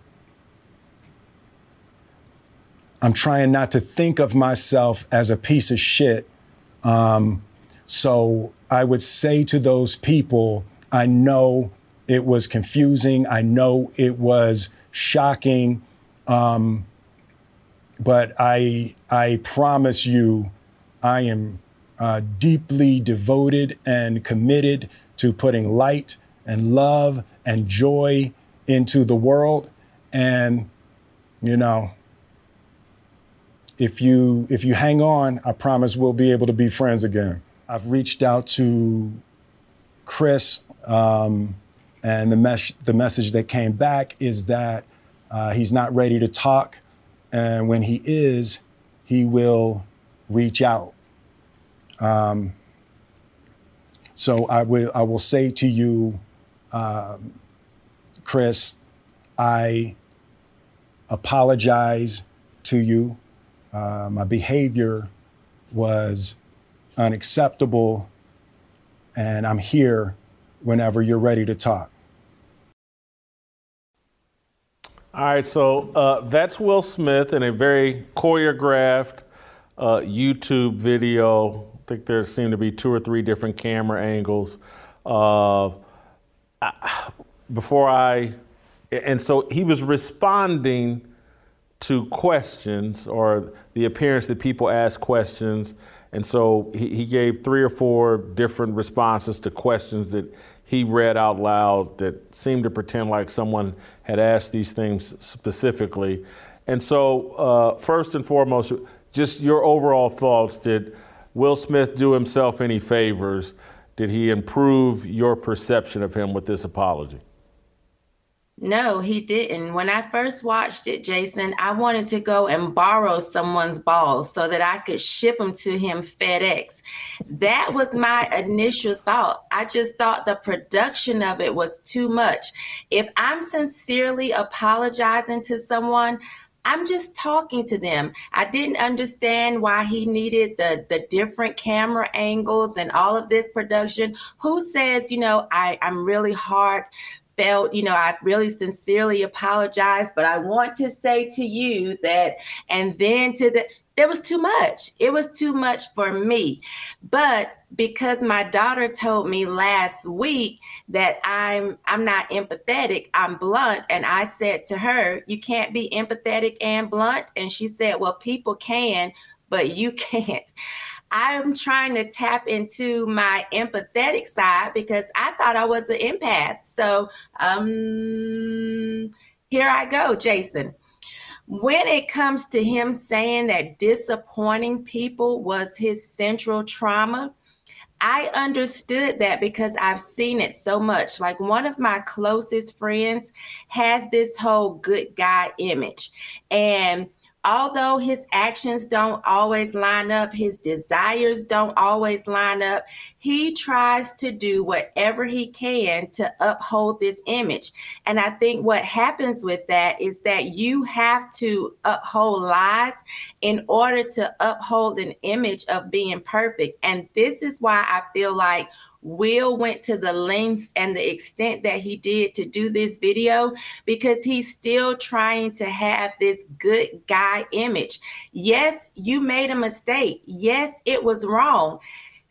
I'm trying not to think of myself as a piece of shit. Um, so I would say to those people, I know it was confusing. I know it was shocking. Um, but I, I promise you, I am uh, deeply devoted and committed to putting light and love and joy into the world. And, you know, if you if you hang on, I promise we'll be able to be friends again. I've reached out to Chris, um, and the, mes- the message that came back is that uh, he's not ready to talk. And when he is, he will reach out. Um, so I will, I will say to you, Uh, Chris, I apologize to you. Uh, my behavior was unacceptable, and I'm here whenever you're ready to talk. All right, so uh, that's Will Smith in a very choreographed uh, YouTube video. I think there seem to be two or three different camera angles. Uh, Before I, and so he was responding to questions or the appearance that people ask questions. And so he, he gave three or four different responses to questions that he read out loud that seemed to pretend like someone had asked these things specifically. And so uh, first and foremost, just your overall thoughts. Did Will Smith do himself any favors? Did he improve your perception of him with this apology? No, he didn't. When I first watched it, Jason, I wanted to go and borrow someone's balls so that I could ship them to him FedEx. That was my initial thought. I just thought the production of it was too much. If I'm sincerely apologizing to someone, I'm just talking to them. I didn't understand why he needed the, the different camera angles and all of this production. Who says, you know, I, I'm really hard felt, you know, I really sincerely apologized, but I want to say to you that, and then to the, there was too much. It was too much for me. But because my daughter told me last week that I'm I'm not empathetic, I'm blunt. And I said to her, you can't be empathetic and blunt. And she said, well, people can, but you can't. I'm trying to tap into my empathetic side because I thought I was an empath. So um, here I go, Jason. When it comes to him saying that disappointing people was his central trauma, I understood that because I've seen it so much. Like, one of my closest friends has this whole good guy image. And although his actions don't always line up, his desires don't always line up, he tries to do whatever he can to uphold this image. And I think what happens with that is that you have to uphold lies in order to uphold an image of being perfect. And this is why I feel like Will went to the lengths and the extent that he did to do this video, because he's still trying to have this good guy image. Yes, you made a mistake. Yes, it was wrong.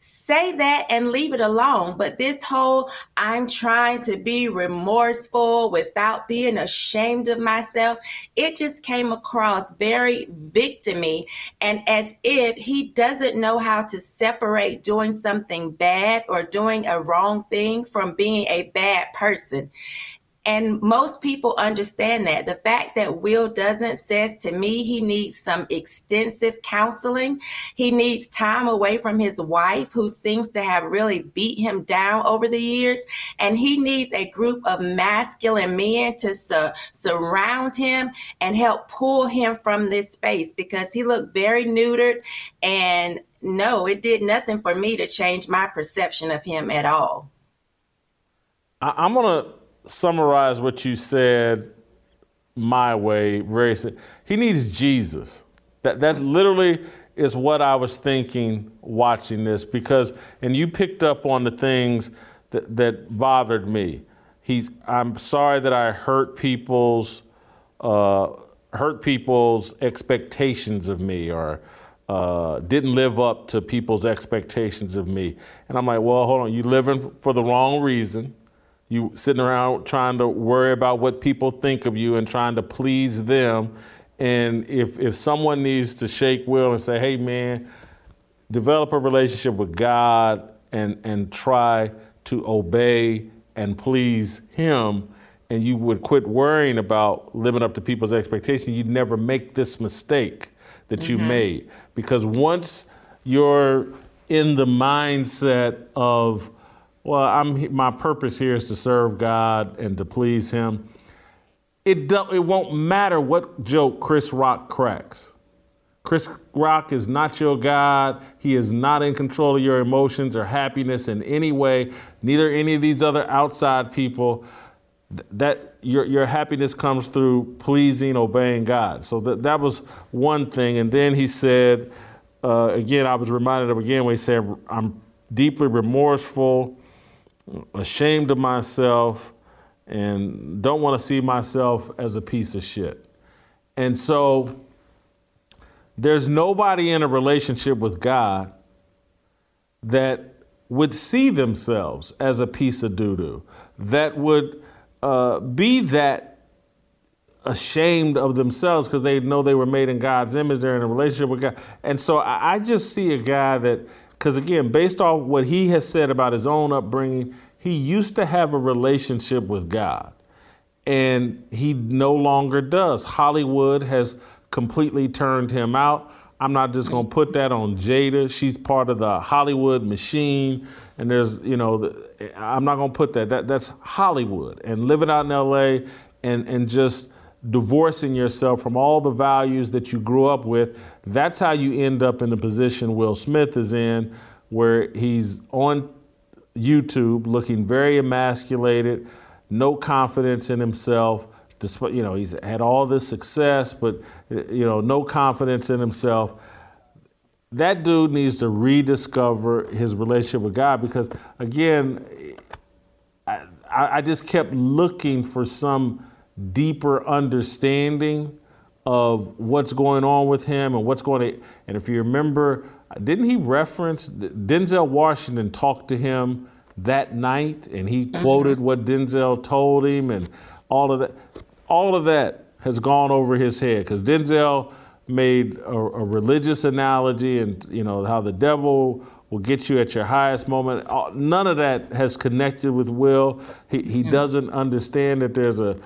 Say that and leave it alone. But this whole I'm trying to be remorseful without being ashamed of myself, it just came across very victim-y and as if he doesn't know how to separate doing something bad or doing a wrong thing from being a bad person. And most people understand that. The fact that Will doesn't says to me he needs some extensive counseling. He needs time away from his wife, who seems to have really beat him down over the years. And he needs a group of masculine men to su- surround him and help pull him from this space, because he looked very neutered. And no, it did nothing for me to change my perception of him at all. I- I'm going to summarize what you said my way. Very, he needs Jesus. That that literally is what I was thinking watching this, because, and you picked up on the things that, that bothered me. He's, I'm sorry that I hurt people's uh, hurt people's expectations of me, or uh, didn't live up to people's expectations of me. And I'm like, well, hold on, you living for the wrong reason. You sitting around trying to worry about what people think of you and trying to please them. And if if someone needs to shake Will and say, hey, man, develop a relationship with God and and try to obey and please him, and you would quit worrying about living up to people's expectations, you'd never make this mistake that mm-hmm. you made. Because once you're in the mindset of, well, I'm, my purpose here is to serve God and to please him, It do, it won't matter what joke Chris Rock cracks. Chris Rock is not your God. He is not in control of your emotions or happiness in any way. Neither any of these other outside people. That your your happiness comes through pleasing, obeying God. So that that was one thing. And then he said, uh, again, I was reminded of again when he said, I'm deeply remorseful, ashamed of myself, and don't want to see myself as a piece of shit. And so there's nobody in a relationship with God that would see themselves as a piece of doo-doo, that would uh, be that ashamed of themselves because they know they were made in God's image, they're in a relationship with God. And so I, I just see a guy that, because again, based off what he has said about his own upbringing, he used to have a relationship with God, and he no longer does. Hollywood has completely turned him out. I'm not just going to put that on Jada. She's part of the Hollywood machine, and there's, you know, I'm not going to put that. that. That's Hollywood. And living out in L A and, and just divorcing yourself from all the values that you grew up with, that's how you end up in the position Will Smith is in, where he's on YouTube looking very emasculated, no confidence in himself. Despite, you know, he's had all this success, but, you know, no confidence in himself. That dude needs to rediscover his relationship with God, because, again, I, I just kept looking for some deeper understanding of what's going on with him and what's going to. And if you remember, didn't he reference Denzel Washington talked to him that night, and he quoted what Denzel told him, and all of that. All of that has gone over his head, because Denzel made a, a religious analogy, and you know how the devil will get you at your highest moment. None of that has connected with Will. He he yeah. doesn't understand that there's a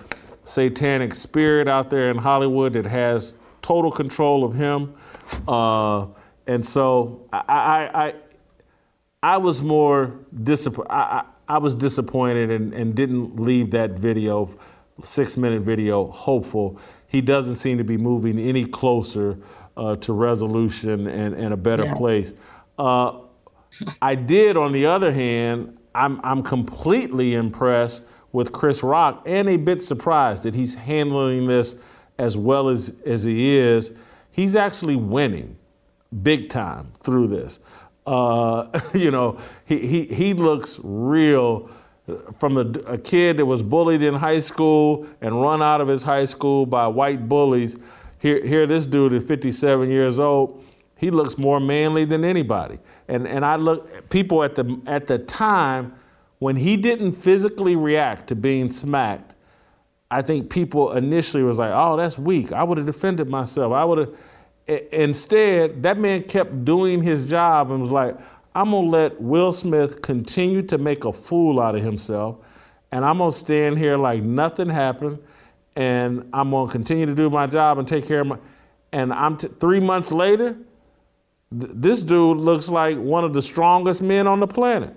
satanic spirit out there in Hollywood that has total control of him. Uh, and so I I I, I was more disappointed. I, I was disappointed and, and didn't leave that video, six-minute video, hopeful. He doesn't seem to be moving any closer uh, to resolution and, and a better yeah. place. Uh, I did, on the other hand, I'm I'm completely impressed with Chris Rock, and a bit surprised that he's handling this as well as, as he is. He's actually winning big time through this. Uh, you know, he, he, he looks real. From a, a kid that was bullied in high school and run out of his high school by white bullies, here, here this dude at fifty-seven years old, he looks more manly than anybody. And and I look, people at the at the time when he didn't physically react to being smacked, I think people initially was like, oh, that's weak. I would have defended myself. I would have. Instead, that man kept doing his job and was like, I'm going to let Will Smith continue to make a fool out of himself, and I'm going to stand here like nothing happened, and I'm going to continue to do my job and take care of my... And I'm t- three months later, th- this dude looks like one of the strongest men on the planet.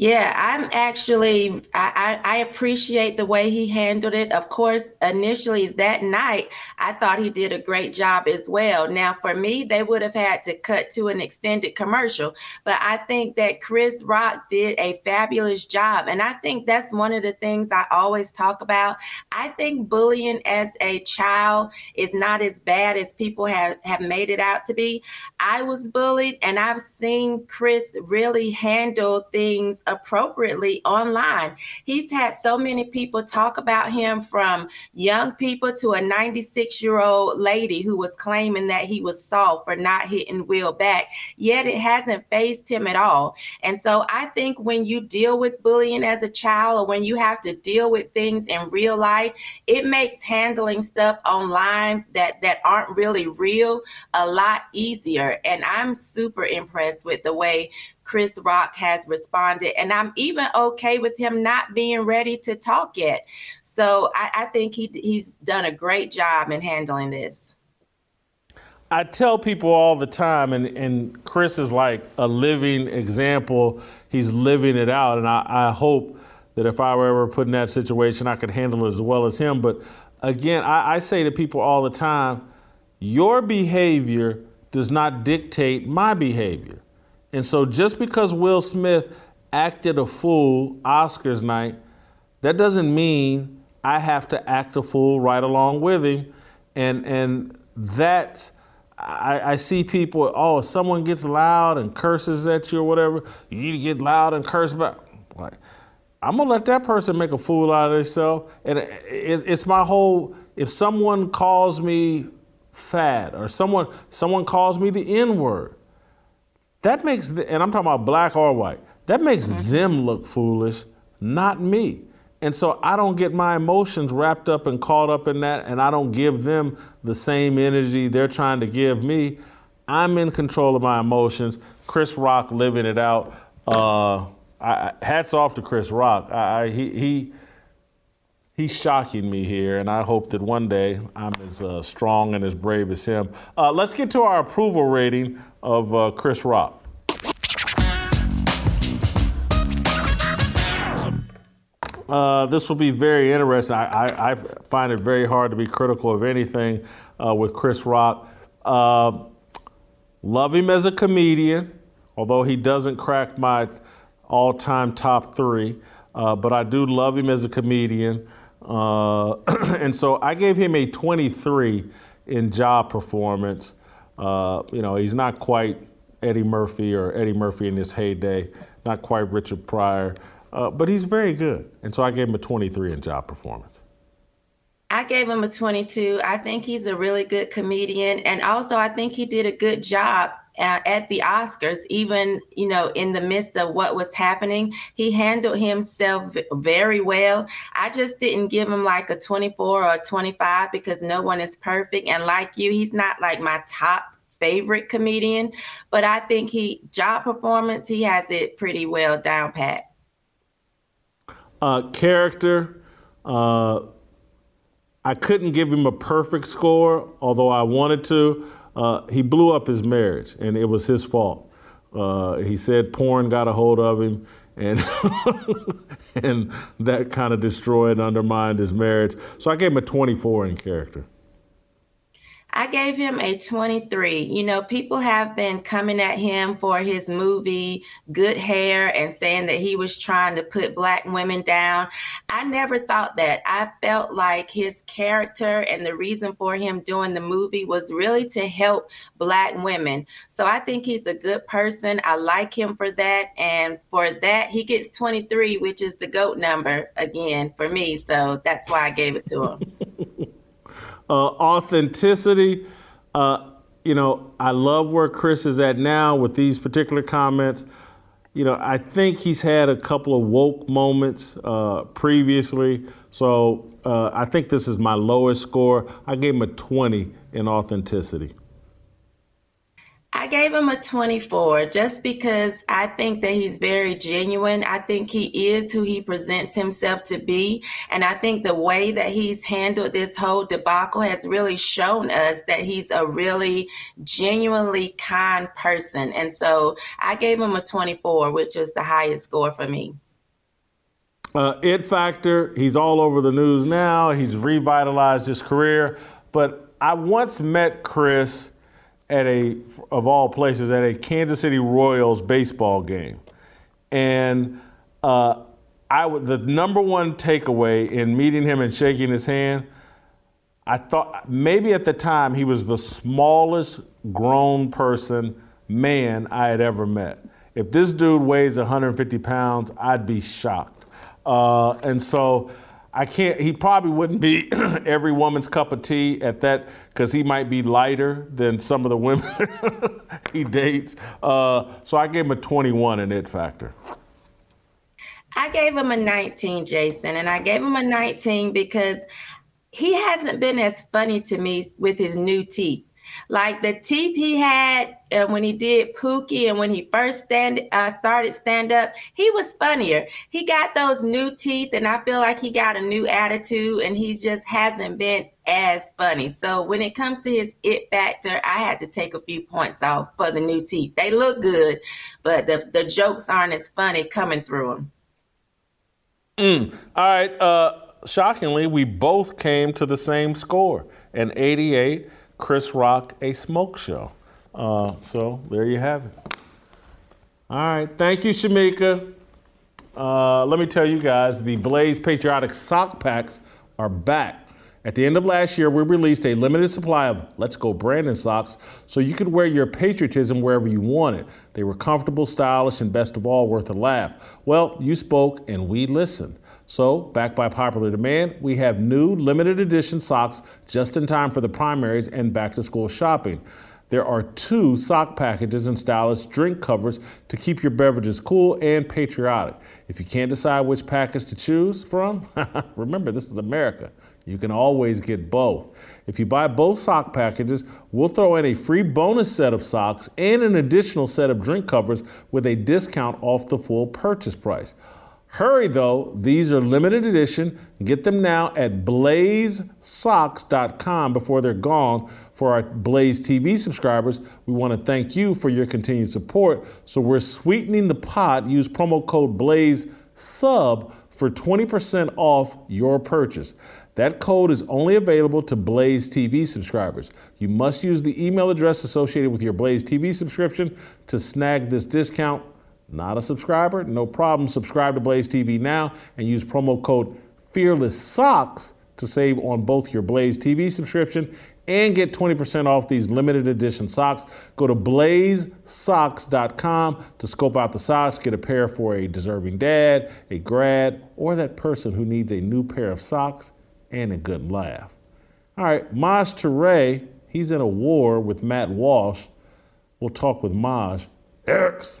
Yeah, I'm actually, I, I, I appreciate the way he handled it. Of course, initially that night, I thought he did a great job as well. Now, for me, they would have had to cut to an extended commercial, but I think that Chris Rock did a fabulous job. And I think that's one of the things I always talk about. I think bullying as a child is not as bad as people have, have made it out to be. I was bullied, and I've seen Chris really handle things appropriately online. He's had so many people talk about him, from young people to a ninety-six-year-old lady who was claiming that he was soft for not hitting Will back, yet it hasn't fazed him at all. And so I think when you deal with bullying as a child, or when you have to deal with things in real life, it makes handling stuff online that, that aren't really real a lot easier. And I'm super impressed with the way Chris Rock has responded, and I'm even okay with him not being ready to talk yet. So I, I think he he's done a great job in handling this. I tell people all the time, and, and Chris is like a living example. He's living it out, and I, I hope that if I were ever put in that situation, I could handle it as well as him. But again, I, I say to people all the time, your behavior does not dictate my behavior. And so just because Will Smith acted a fool Oscars night, that doesn't mean I have to act a fool right along with him. And and that's, I, I see people, oh, if someone gets loud and curses at you or whatever, you get loud and curse back. Like, I'm going to let that person make a fool out of themselves. And it, it, it's my whole, if someone calls me fat or someone someone calls me the N-word, that makes, the, and I'm talking about black or white, that makes mm-hmm. them look foolish, not me. And so I don't get my emotions wrapped up and caught up in that, and I don't give them the same energy they're trying to give me. I'm in control of my emotions. Chris Rock living it out. Uh, I, hats off to Chris Rock. I, I, he he he's shocking me here, and I hope that one day I'm as uh, strong and as brave as him. Uh, let's get to our approval rating of uh, Chris Rock. Uh, this will be very interesting. I, I, I find it very hard to be critical of anything uh, with Chris Rock. Uh, love him as a comedian, although he doesn't crack my all-time top three. Uh, but I do love him as a comedian. Uh, and so I gave him a twenty-three in job performance. Uh, you know, he's not quite Eddie Murphy or Eddie Murphy in his heyday, not quite Richard Pryor. Uh, but he's very good. And so I gave him a twenty-three in job performance. I gave him a twenty-two. I think he's a really good comedian. And also, I think he did a good job uh, at the Oscars, even, you know, in the midst of what was happening. He handled himself very well. I just didn't give him like a twenty-four or a twenty-five because no one is perfect. And like you, he's not like my top favorite comedian. But I think he job performance, he has it pretty well down pat. Uh, character, uh, I couldn't give him a perfect score, although I wanted to. Uh, he blew up his marriage, and it was his fault. Uh, he said porn got a hold of him, and and that kind of destroyed and undermined his marriage. So I gave him a twenty-four in character. I gave him a twenty-three. You know, people have been coming at him for his movie Good Hair and saying that he was trying to put Black women down. I never thought that. I felt like his character and the reason for him doing the movie was really to help Black women. So I think he's a good person. I like him for that. And for that, he gets twenty-three, which is the GOAT number again for me. So that's why I gave it to him. Uh, authenticity, uh, you know, I love where Chris is at now with these particular comments. You know, I think he's had a couple of woke moments uh, previously, so uh, I think this is my lowest score. I gave him a twenty in authenticity. I gave him a twenty-four just because I think that he's very genuine. I think he is who he presents himself to be. And I think the way that he's handled this whole debacle has really shown us that he's a really genuinely kind person. And so I gave him a twenty-four, which is the highest score for me. Uh, it factor, he's all over the news now. He's revitalized his career. But I once met Chris at a, of all places, at a Kansas City Royals baseball game. And uh, I w- the number one takeaway in meeting him and shaking his hand, I thought maybe at the time he was the smallest grown person, man, I had ever met. If this dude weighs one hundred fifty pounds, I'd be shocked. Uh, and so I can't, he probably wouldn't be every woman's cup of tea at that, because he might be lighter than some of the women he dates. Uh, so I gave him a twenty-one in it factor. I gave him a nineteen, Jason, and I gave him a nineteen because he hasn't been as funny to me with his new teeth. Like the teeth he had uh, when he did Pookie and when he first stand uh, started stand-up, he was funnier. He got those new teeth, and I feel like he got a new attitude, and he just hasn't been as funny. So when it comes to his it factor, I had to take a few points off for the new teeth. They look good, but the, the jokes aren't as funny coming through them. Mm. All right. Uh, shockingly, we both came to the same score, an eighty-eight. Chris Rock, a smoke show. Uh, so there you have it. All right. Thank you, Shamika. Uh, let me tell you guys, the Blaze Patriotic Sock Packs are back. At the end of last year, we released a limited supply of Let's Go Brandon socks so you could wear your patriotism wherever you wanted. They were comfortable, stylish, and best of all, worth a laugh. Well, you spoke and we listened. So, backed by popular demand, we have new limited edition socks just in time for the primaries and back to school shopping. There are two sock packages and stylish drink covers to keep your beverages cool and patriotic. If you can't decide which package to choose from, remember, this is America. You can always get both. If you buy both sock packages, we'll throw in a free bonus set of socks and an additional set of drink covers with a discount off the full purchase price. Hurry, though. These are limited edition. Get them now at blaze socks dot com before they're gone. For our Blaze T V subscribers, we want to thank you for your continued support. So we're sweetening the pot. Use promo code BlazeSub for twenty percent off your purchase. That code is only available to Blaze T V subscribers. You must use the email address associated with your Blaze T V subscription to snag this discount. Not a subscriber? No problem. Subscribe to Blaze T V now and use promo code FEARLESSSOCKS to save on both your Blaze T V subscription and get twenty percent off these limited edition socks. Go to blaze socks dot com to scope out the socks. Get a pair for a deserving dad, a grad, or that person who needs a new pair of socks and a good laugh. All right, Mos Ture, he's in a war with Matt Walsh. We'll talk with Mos next.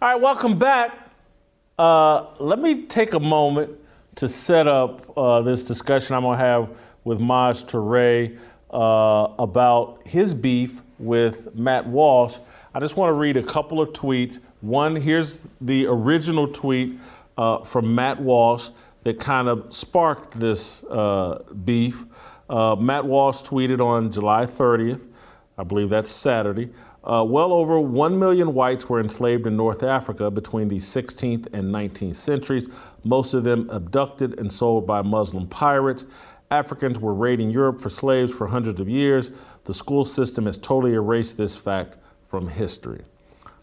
All right, welcome back. Uh, let me take a moment to set up uh, this discussion I'm going to have with Mos Ture uh, about his beef with Matt Walsh. I just want to read a couple of tweets. One, here's the original tweet uh, from Matt Walsh that kind of sparked this uh, beef. Uh, Matt Walsh tweeted on July thirtieth, I believe that's Saturday, Uh, well over one million whites were enslaved in North Africa between the sixteenth and nineteenth centuries, most of them abducted and sold by Muslim pirates. Africans were raiding Europe for slaves for hundreds of years. The school system has totally erased this fact from history.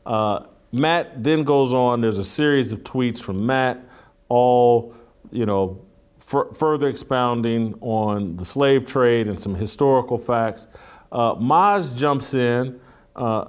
Uh, Matt then goes on, there's a series of tweets from Matt, all, you know, f- further expounding on the slave trade and some historical facts. Uh, Mos jumps in Uh,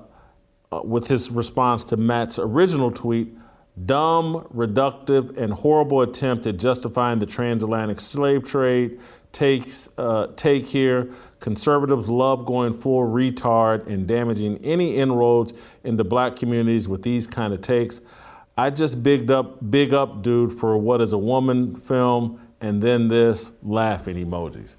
with his response to Matt's original tweet, dumb, reductive, and horrible attempt at justifying the transatlantic slave trade. Takes uh, take here. Conservatives love going full retard and damaging any inroads into black communities with these kind of takes. I just bigged up, big up, dude, for What Is a Woman film, and then this laughing emojis.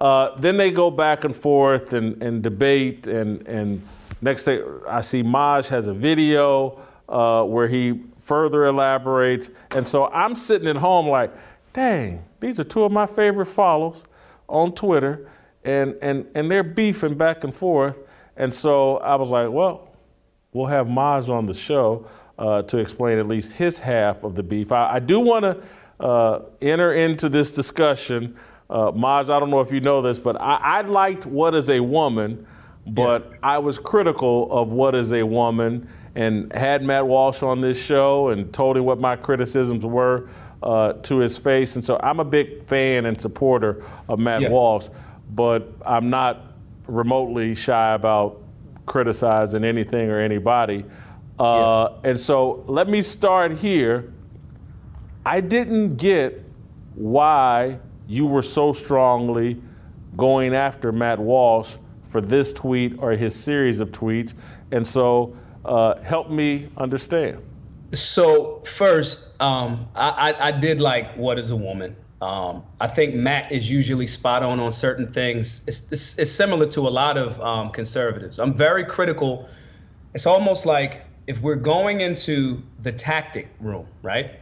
Uh, then they go back and forth and, and debate and and. Next thing I see, Maj has a video uh, where he further elaborates. And so I'm sitting at home like, dang, these are two of my favorite follows on Twitter. And, and, and they're beefing back and forth. And so I was like, well, we'll have Maj on the show uh, to explain at least his half of the beef. I, I do want to uh, enter into this discussion. Uh, Maj, I don't know if you know this, but I, I liked What Is a Woman. But yeah. I was critical of What Is a Woman and had Matt Walsh on this show and told him what my criticisms were uh, to his face. And so I'm a big fan and supporter of Matt yeah. Walsh, but I'm not remotely shy about criticizing anything or anybody. Uh, yeah. And so let me start here. I didn't get why you were so strongly going after Matt Walsh for this tweet or his series of tweets. And so uh, help me understand. So first, um, I, I, I did like What Is a Woman. Um, I think Matt is usually spot on on certain things. It's, it's, it's similar to a lot of um, conservatives. I'm very critical. It's almost like if we're going into the tactic room, right?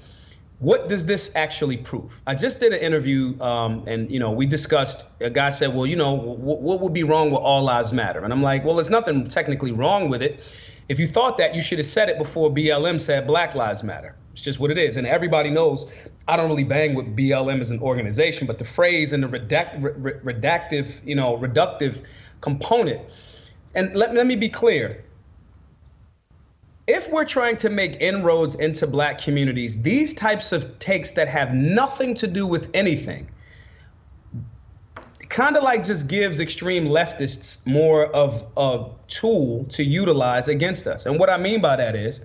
What does this actually prove? I just did an interview um, and, you know, we discussed, a guy said, well, you know, w- what would be wrong with All Lives Matter? And I'm like, well, there's nothing technically wrong with it. If you thought that, you should have said it before B L M said Black Lives Matter. It's just what it is. And everybody knows I don't really bang with B L M as an organization, but the phrase and the redact- re- redactive, you know, reductive component. And let, let me be clear. If we're trying to make inroads into black communities, these types of takes that have nothing to do with anything, kind of like just gives extreme leftists more of a tool to utilize against us. And what I mean by that is,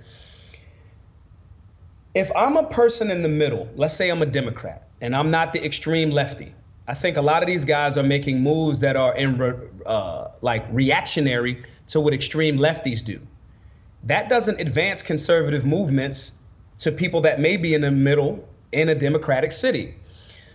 if I'm a person in the middle, let's say I'm a Democrat and I'm not the extreme lefty, I think a lot of these guys are making moves that are in re- uh, like reactionary to what extreme lefties do. That doesn't advance conservative movements to people that may be in the middle in a democratic city.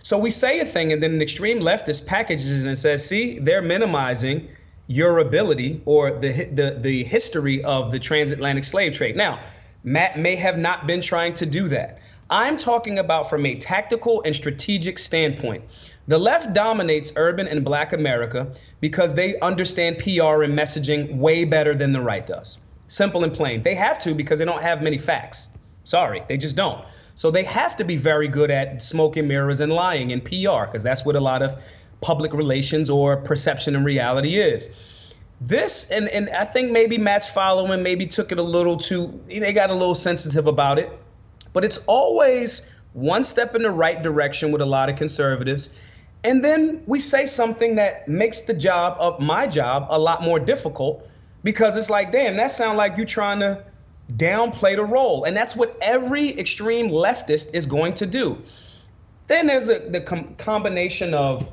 So we say a thing, and then an extreme leftist packages it and says, see, they're minimizing your ability or the the the history of the transatlantic slave trade. Now, Matt may have not been trying to do that. I'm talking about from a tactical and strategic standpoint. The left dominates urban and Black America because they understand P R and messaging way better than the right does. Simple and plain. They have to because they don't have many facts. Sorry, they just don't. So they have to be very good at smoke and mirrors and lying and P R because that's what a lot of public relations or perception and reality is. This, and, and I think maybe Matt's following maybe took it a little too, they got a little sensitive about it, but it's always one step in the right direction with a lot of conservatives. And then we say something that makes the job of my job a lot more difficult because it's like, damn, that sounds like you trying to downplay the role. And that's what every extreme leftist is going to do. Then there's a, the com- combination of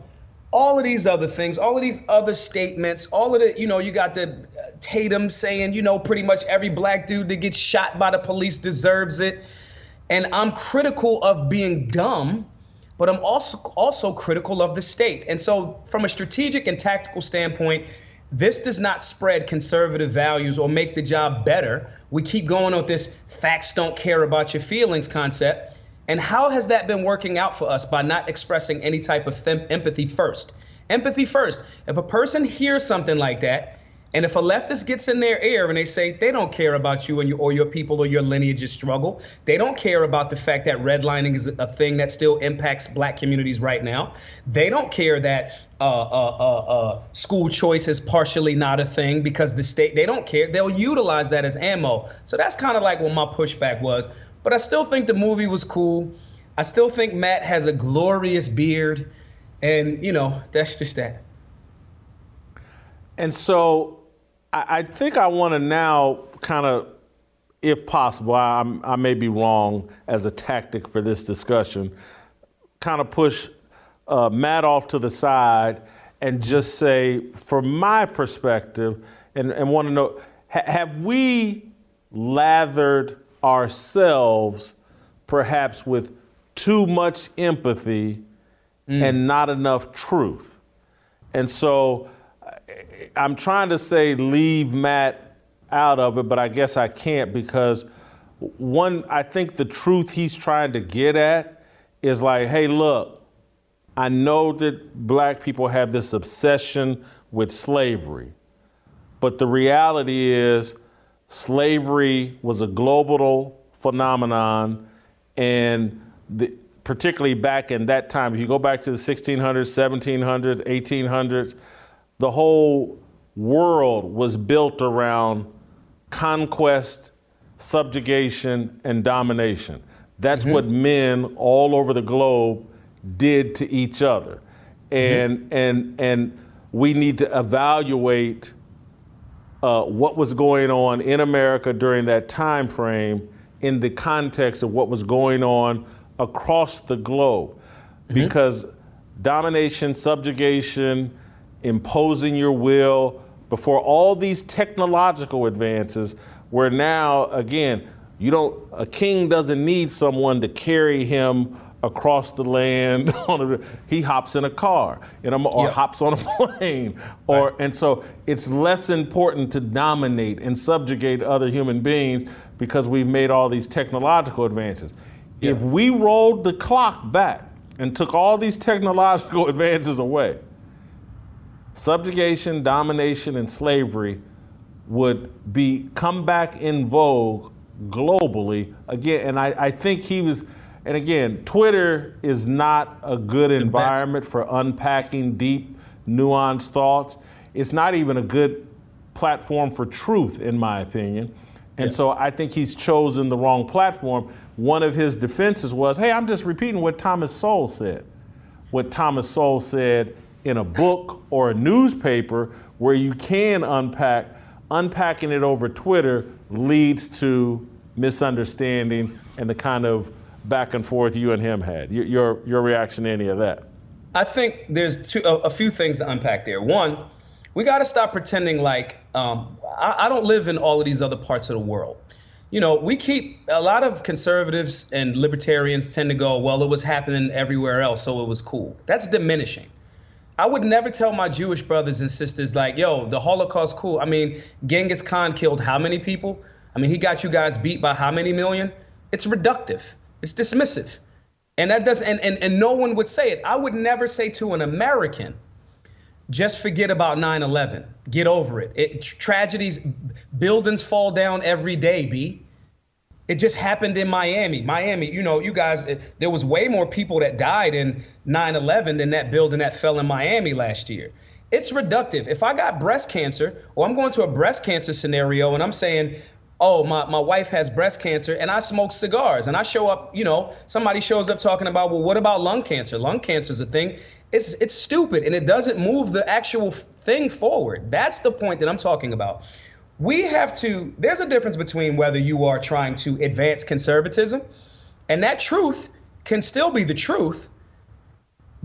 all of these other things, all of these other statements, all of the, you know, you got the Tatum saying, you know, pretty much every Black dude that gets shot by the police deserves it. And I'm critical of being dumb, but I'm also also critical of the state. And so from a strategic and tactical standpoint, this does not spread conservative values or make the job better. We keep going with this facts don't care about your feelings concept. And how has that been working out for us? By not expressing any type of them- empathy first. Empathy first. If a person hears something like that, and if a leftist gets in their ear and they say they don't care about you and your, or your people or your lineage's struggle, they don't care about the fact that redlining is a thing that still impacts Black communities right now. They don't care that uh, uh, uh, uh, school choice is partially not a thing because the state, they don't care. They'll utilize that as ammo. So that's kind of like what my pushback was. But I still think the movie was cool. I still think Matt has a glorious beard. And, you know, that's just that. And so I think I want to now kind of, if possible, I, I may be wrong as a tactic for this discussion, kind of push uh, Matt off to the side and just say, from my perspective, and, and want to know, ha- have we lathered ourselves perhaps with too much empathy mm. and not enough truth? And so I'm trying to say leave Matt out of it, but I guess I can't because one, I think the truth he's trying to get at is like, hey, look, I know that Black people have this obsession with slavery, but the reality is slavery was a global phenomenon, and the, particularly back in that time, if you go back to the sixteen hundreds, seventeen hundreds, eighteen hundreds, the whole world was built around conquest, subjugation, and domination. That's mm-hmm. what men all over the globe did to each other. And mm-hmm. and and we need to evaluate uh, what was going on in America during that time frame in the context of what was going on across the globe. Mm-hmm. Because domination, subjugation, imposing your will before all these technological advances where now, again, you don't, a king doesn't need someone to carry him across the land. On a, he hops in a car and a, or yep. hops on a plane. Or right. And so it's less important to dominate and subjugate other human beings because we've made all these technological advances. Yep. If we rolled the clock back and took all these technological advances away, subjugation, domination, and slavery would be come back in vogue globally again. And I, I think he was, and again, Twitter is not a good environment for unpacking deep, nuanced thoughts. It's not even a good platform for truth, in my opinion. And yeah. so I think he's chosen the wrong platform. One of his defenses was, hey, I'm just repeating what Thomas Sowell said. What Thomas Sowell said in a book or a newspaper where you can unpack, unpacking it over Twitter leads to misunderstanding and the kind of back and forth you and him had. Your your, your reaction to any of that? I think there's two, a, a few things to unpack there. One, we got to stop pretending like um, I, I don't live in all of these other parts of the world. you know, we keep a lot of conservatives and libertarians tend to go, well, it was happening everywhere else, so it was cool. That's diminishing. I would never tell my Jewish brothers and sisters like, yo, the Holocaust cool. I mean, Genghis Khan killed how many people? I mean, he got you guys beat by how many million? It's reductive. It's dismissive. And that doesn't, and, and, and no one would say it. I would never say to an American, just forget about nine eleven. Get over it. it. Tragedies, buildings fall down every day, B. It just happened in Miami. Miami, you know, you guys, it, there was way more people that died in nine eleven than that building that fell in Miami last year. It's reductive. If I got breast cancer, or I'm going to a breast cancer scenario and I'm saying, oh, my, my wife has breast cancer and I smoke cigars and I show up, you know, somebody shows up talking about, well, what about lung cancer? Lung cancer is a thing. It's it's stupid, and it doesn't move the actual thing forward. That's the point that I'm talking about. We have to, there's a difference between whether you are trying to advance conservatism, and that truth can still be the truth.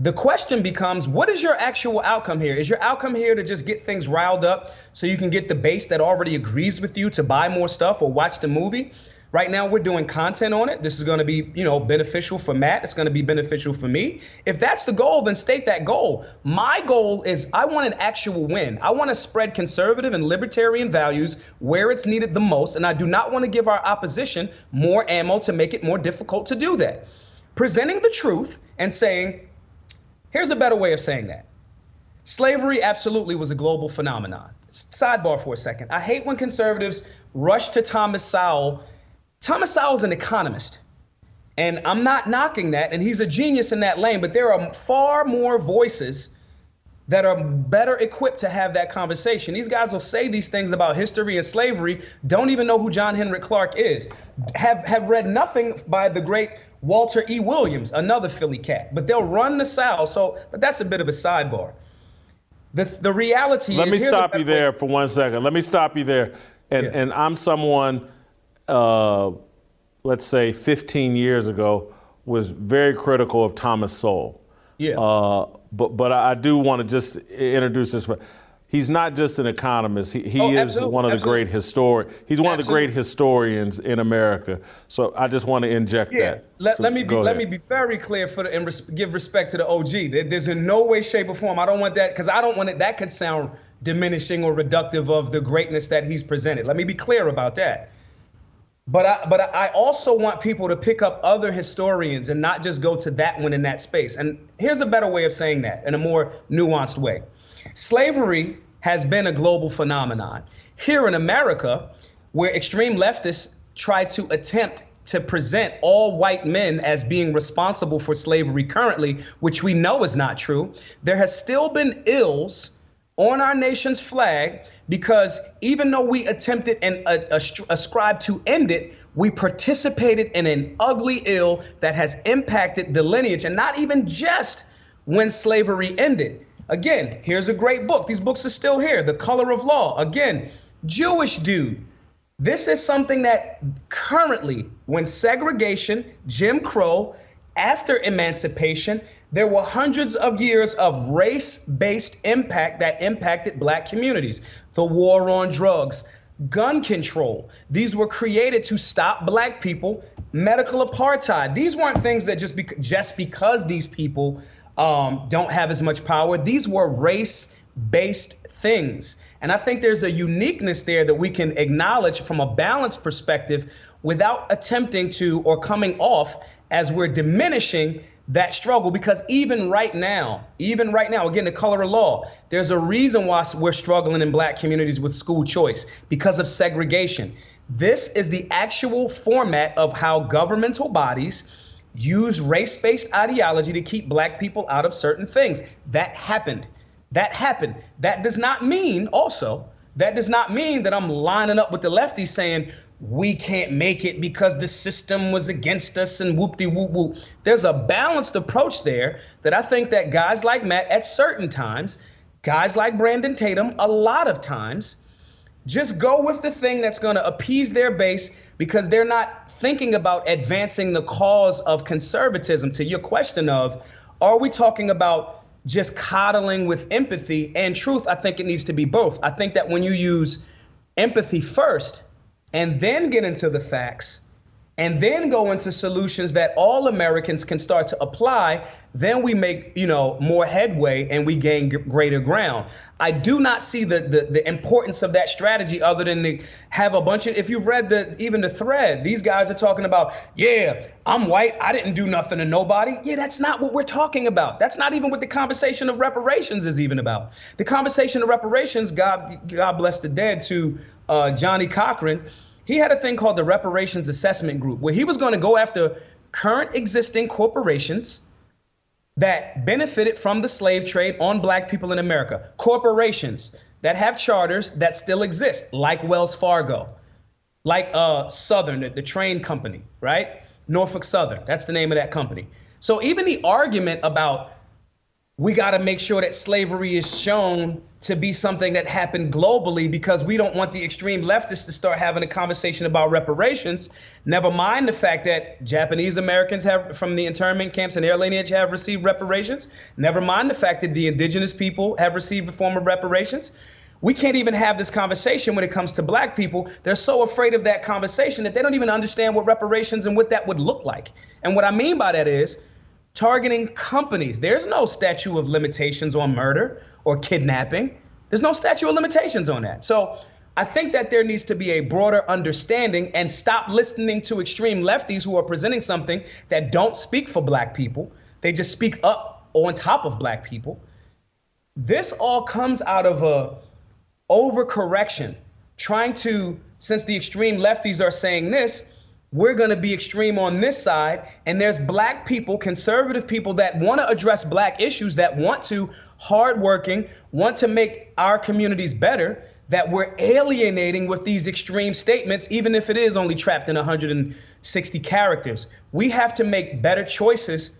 The question becomes, what is your actual outcome here? Is your outcome here to just get things riled up so you can get the base that already agrees with you to buy more stuff or watch the movie? Right now, we're doing content on it. This is going to be, you know, beneficial for Matt. It's going to be beneficial for me. If that's the goal, then state that goal. My goal is I want an actual win. I want to spread conservative and libertarian values where it's needed the most, and I do not want to give our opposition more ammo to make it more difficult to do that. Presenting the truth and saying, here's a better way of saying that. Slavery absolutely was a global phenomenon. Sidebar for a second. I hate when conservatives rush to Thomas Sowell. Thomas Sowell's an economist, and I'm not knocking that, and he's a genius in that lane, but there are far more voices that are better equipped to have that conversation. These guys will say these things about history and slavery, don't even know who John Henry Clark is, have, have read nothing by the great Walter E. Williams, another Philly cat, but they'll run the Sowell, so, but that's a bit of a sidebar. The, the reality Let is- Let me stop the you there for one second. Let me stop you there, and, yeah. and I'm someone, Uh, let's say fifteen years ago, was very critical of Thomas Sowell. Yeah. Uh, but but I do want to just introduce this. He's not just an economist. He, he oh, is absolutely. one of the absolutely. great historians. He's one absolutely. of the great historians in America. So I just want to inject yeah. that. Let, so let me be, let me be very clear for the, and res, give respect to the O G. There's in no way, shape, or form. I don't want that because I don't want it. That could sound diminishing or reductive of the greatness that he's presented. Let me be clear about that. But I, but I also want people to pick up other historians and not just go to that one in that space. And here's a better way of saying that in a more nuanced way. Slavery has been a global phenomenon. Here in America, where extreme leftists try to attempt to present all white men as being responsible for slavery currently, which we know is not true, there has still been ills on our nation's flag, because even though we attempted and uh, ascribed to end it, we participated in an ugly ill that has impacted the lineage, and not even just when slavery ended. Again, here's a great book. These books are still here. The Color of Law. Again, Jewish dude. This is something that currently, when segregation, Jim Crow, after emancipation, there were hundreds of years of race-based impact that impacted black communities. The war on drugs, gun control. These were created to stop black people, medical apartheid. These weren't things that just, bec- just because these people um, don't have as much power. These were race-based things. And I think there's a uniqueness there that we can acknowledge from a balanced perspective without attempting to or coming off as we're diminishing that struggle, because even right now, even right now, again, the Color of Law, there's a reason why we're struggling in black communities with school choice, because of segregation. This is the actual format of how governmental bodies use race-based ideology to keep black people out of certain things. That happened. That happened. That does not mean also, that does not mean that I'm lining up with the lefties saying, we can't make it because the system was against us and whoop-de-whoop-whoop. There's a balanced approach there that I think that guys like Matt at certain times, guys like Brandon Tatum a lot of times, just go with the thing that's going to appease their base because they're not thinking about advancing the cause of conservatism. To your question of, are we talking about just coddling with empathy and truth? I think it needs to be both. I think that when you use empathy first, and then get into the facts, and then go into solutions that all Americans can start to apply, then we make, you know, more headway and we gain g- greater ground. I do not see the, the the importance of that strategy other than to have a bunch of, if you've read the even the thread, these guys are talking about, yeah, I'm white, I didn't do nothing to nobody. Yeah, that's not what we're talking about. That's not even what the conversation of reparations is even about. The conversation of reparations, God, God bless the dead, to uh, Johnny Cochran, he had a thing called the Reparations Assessment Group, where he was going to go after current existing corporations that benefited from the slave trade on black people in America. Corporations that have charters that still exist, like Wells Fargo, like uh, Southern, the, the train company, right? Norfolk Southern, that's the name of that company. So even the argument about we got to make sure that slavery is shown to be something that happened globally because we don't want the extreme leftists to start having a conversation about reparations, never mind the fact that Japanese Americans have from the internment camps and their lineage have received reparations, never mind the fact that the indigenous people have received a form of reparations. We can't even have this conversation when it comes to black people. They're so afraid of that conversation that they don't even understand what reparations and what that would look like. And what I mean by that is, targeting companies. There's no statute of limitations on murder or kidnapping. There's no statute of limitations on that. So I think that there needs to be a broader understanding and stop listening to extreme lefties who are presenting something that don't speak for black people. They just speak up on top of black people. This all comes out of a overcorrection, trying to, since the extreme lefties are saying this, we're going to be extreme on this side, and there's black people, conservative people that want to address black issues, that want to, hardworking, want to make our communities better, that we're alienating with these extreme statements, even if it is only trapped in one hundred sixty characters. We have to make better choices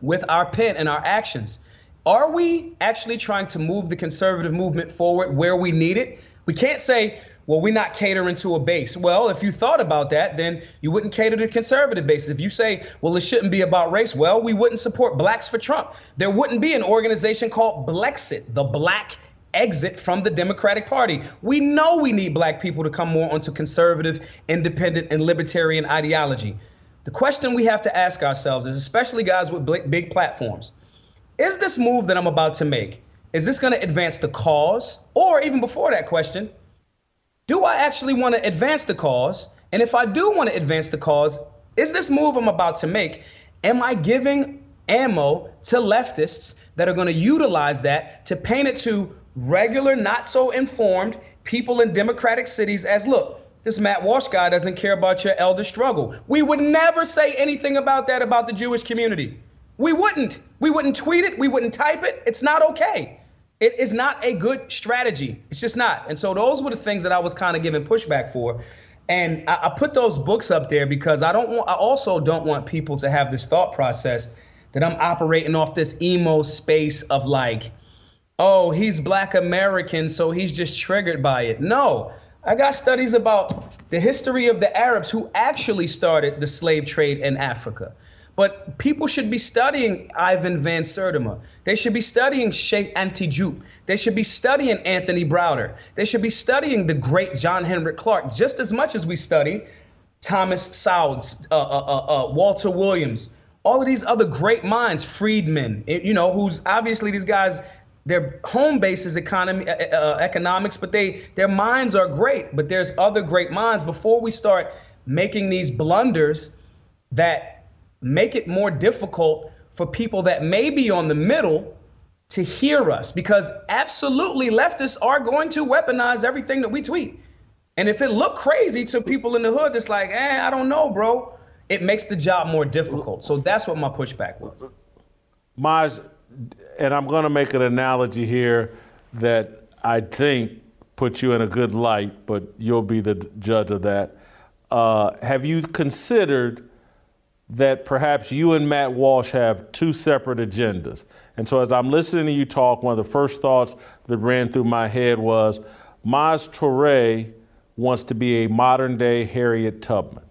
with our pen and our actions. Are we actually trying to move the conservative movement forward where we need it? We can't say, well, we're not catering to a base. Well, if you thought about that, then you wouldn't cater to conservative bases. If you say, well, it shouldn't be about race, well, we wouldn't support Blacks for Trump. There wouldn't be an organization called Blexit, the black exit from the Democratic Party. We know we need black people to come more onto conservative, independent, and libertarian ideology. The question we have to ask ourselves is, especially guys with big platforms, is this move that I'm about to make, is this going to advance the cause? Or even before that question, do I actually want to advance the cause? And if I do want to advance the cause, is this move I'm about to make, am I giving ammo to leftists that are going to utilize that to paint it to regular, not so informed people in democratic cities as, look, this Matt Walsh guy doesn't care about your elder struggle. We would never say anything about that about the Jewish community. We wouldn't. We wouldn't tweet it. We wouldn't type it. It's not okay. It is not a good strategy. It's just not. And so those were the things that I was kind of giving pushback for. And I, I put those books up there because I don't want, I also don't want people to have this thought process that I'm operating off this emo space of like, oh, he's black American, so he's just triggered by it. No, I got studies about the history of the Arabs who actually started the slave trade in Africa. But people should be studying Ivan Van Sertima. They should be studying Sheikh Ante Diop. They should be studying Anthony Browder. They should be studying the great John Henry Clark just as much as we study Thomas Sowdes, uh, uh, uh, Walter Williams, all of these other great minds, Friedman, you know, who's obviously these guys, their home base is economy, uh, economics, but they their minds are great. But there's other great minds. Before we start making these blunders that make it more difficult for people that may be on the middle to hear us, because absolutely leftists are going to weaponize everything that we tweet. And if it looked crazy to people in the hood, it's like, eh, I don't know, bro. It makes the job more difficult. So that's what my pushback was. Maj, and I'm going to make an analogy here that I think puts you in a good light, but you'll be the judge of that. Uh, have you considered that perhaps you and Matt Walsh have two separate agendas? And so as I'm listening to you talk, one of the first thoughts that ran through my head was, Mos Ture wants to be a modern day Harriet Tubman.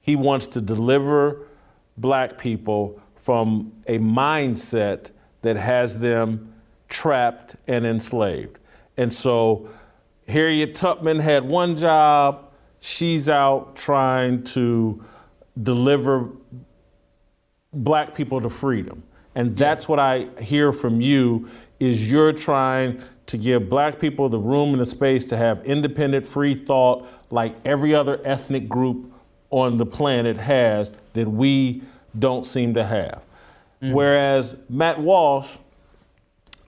He wants to deliver black people from a mindset that has them trapped and enslaved. And so Harriet Tubman had one job, she's out trying to deliver black people to freedom. And that's what I hear from you, is you're trying to give black people the room and the space to have independent, free thought like every other ethnic group on the planet has that we don't seem to have. Mm-hmm. Whereas Matt Walsh,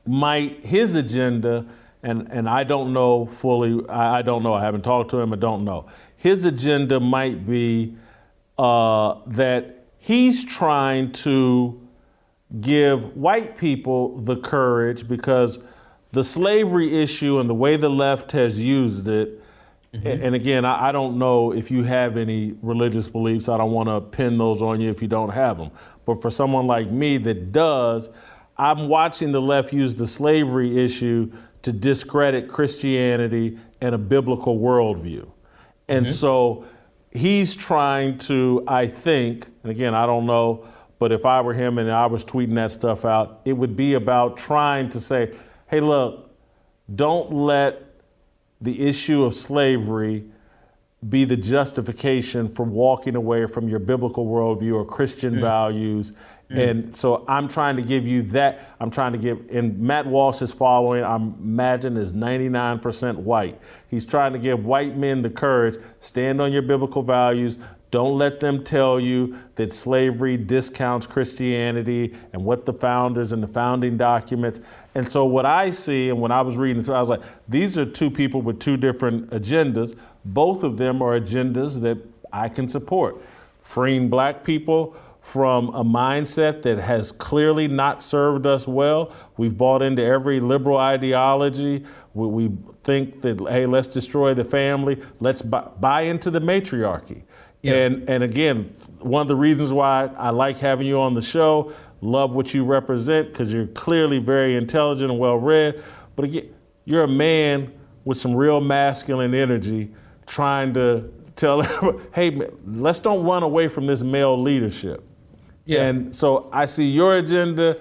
might his agenda, and, and I don't know fully, I, I don't know, I haven't talked to him, I don't know. His agenda might be uh, that he's trying to give white people the courage, because the slavery issue and the way the left has used it, mm-hmm. and again, I, I don't know if you have any religious beliefs, I don't want to pin those on you if you don't have them, but for someone like me that does, I'm watching the left use the slavery issue to discredit Christianity and a biblical worldview. And mm-hmm. so he's trying to, I think, and again, I don't know, but if I were him and I was tweeting that stuff out, it would be about trying to say, hey, look, don't let the issue of slavery be the justification for walking away from your biblical worldview or Christian mm. values. Mm. And so I'm trying to give you that. I'm trying to give, and Matt Walsh's following, I imagine, is ninety-nine percent white. He's trying to give white men the courage, stand on your biblical values. Don't let them tell you that slavery discounts Christianity and what the founders and the founding documents. And so what I see, and when I was reading it, I was like, these are two people with two different agendas. Both of them are agendas that I can support. Freeing black people from a mindset that has clearly not served us well. We've bought into every liberal ideology. We, we think that, hey, let's destroy the family. Let's buy, buy into the matriarchy. Yeah. And and again, one of the reasons why I like having you on the show, love what you represent, because you're clearly very intelligent and well-read. But again, you're a man with some real masculine energy trying to tell everybody, hey, let's don't run away from this male leadership. Yeah. And so I see your agenda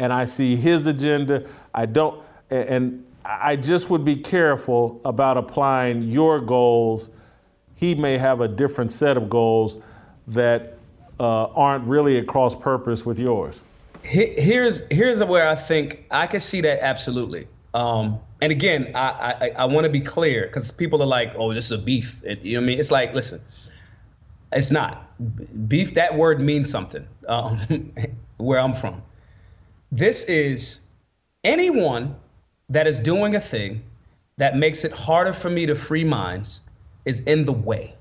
and I see his agenda. I don't, and I just would be careful about applying your goals. He may have a different set of goals that uh, aren't really at cross purpose with yours. Here's here's where I think I can see that absolutely. Um, and again, I I, I want to be clear, because people are like, oh, this is a beef. It, you know what I mean? It's like, listen, it's not beef. That word means something. Um, where I'm from, this is anyone that is doing a thing that makes it harder for me to free minds is in the way.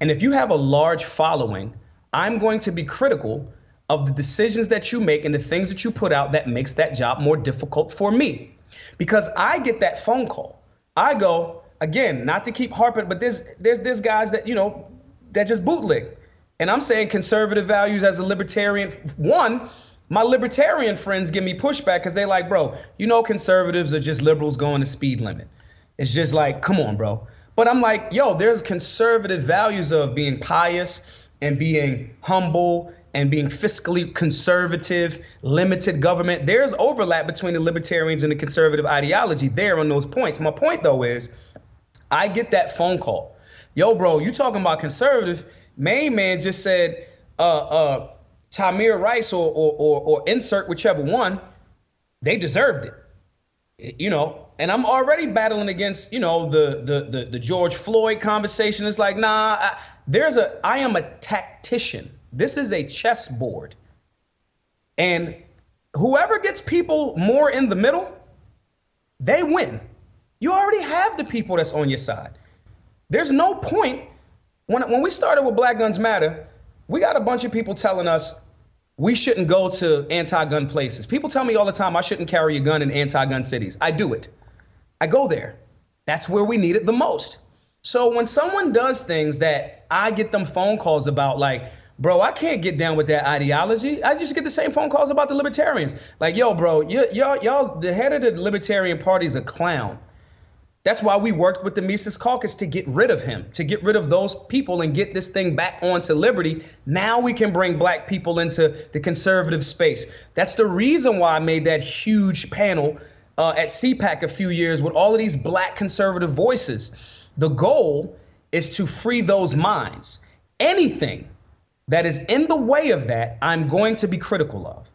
And if you have a large following, I'm going to be critical of the decisions that you make and the things that you put out that makes that job more difficult for me. Because I get that phone call. I go, again, not to keep harping, but there's there's there's guys that, you know, that just bootleg. And I'm saying conservative values as a libertarian. One, my libertarian friends give me pushback because they're like, bro, you know, conservatives are just liberals going the speed limit. It's just like, come on, bro. But I'm like, yo, there's conservative values of being pious and being humble and being fiscally conservative, limited government. There's overlap between the libertarians and the conservative ideology there on those points. My point, though, is I get that phone call. Yo, bro, you talking about conservative? Main man just said uh, uh, Tamir Rice or, or, or, or insert whichever one. They deserved it, you know. And I'm already battling against, you know, the the the, the George Floyd conversation. It's like, nah, I, there's a I am a tactician. This is a chessboard. And whoever gets people more in the middle, they win. You already have the people that's on your side. There's no point. When, when we started with Black Guns Matter, we got a bunch of people telling us we shouldn't go to anti-gun places. People tell me all the time I shouldn't carry a gun in anti-gun cities. I do it. I go there. That's where we need it the most. So when someone does things that I get them phone calls about, like, bro, I can't get down with that ideology. I just get the same phone calls about the libertarians. Like, yo, bro, y- y'all, y'all, the head of the Libertarian Party is a clown. That's why we worked with the Mises Caucus to get rid of him, to get rid of those people and get this thing back onto liberty. Now we can bring black people into the conservative space. That's the reason why I made that huge panel Uh, at C PAC a few years with all of these black conservative voices. The goal is to free those minds. Anything that is in the way of that, I'm going to be critical of.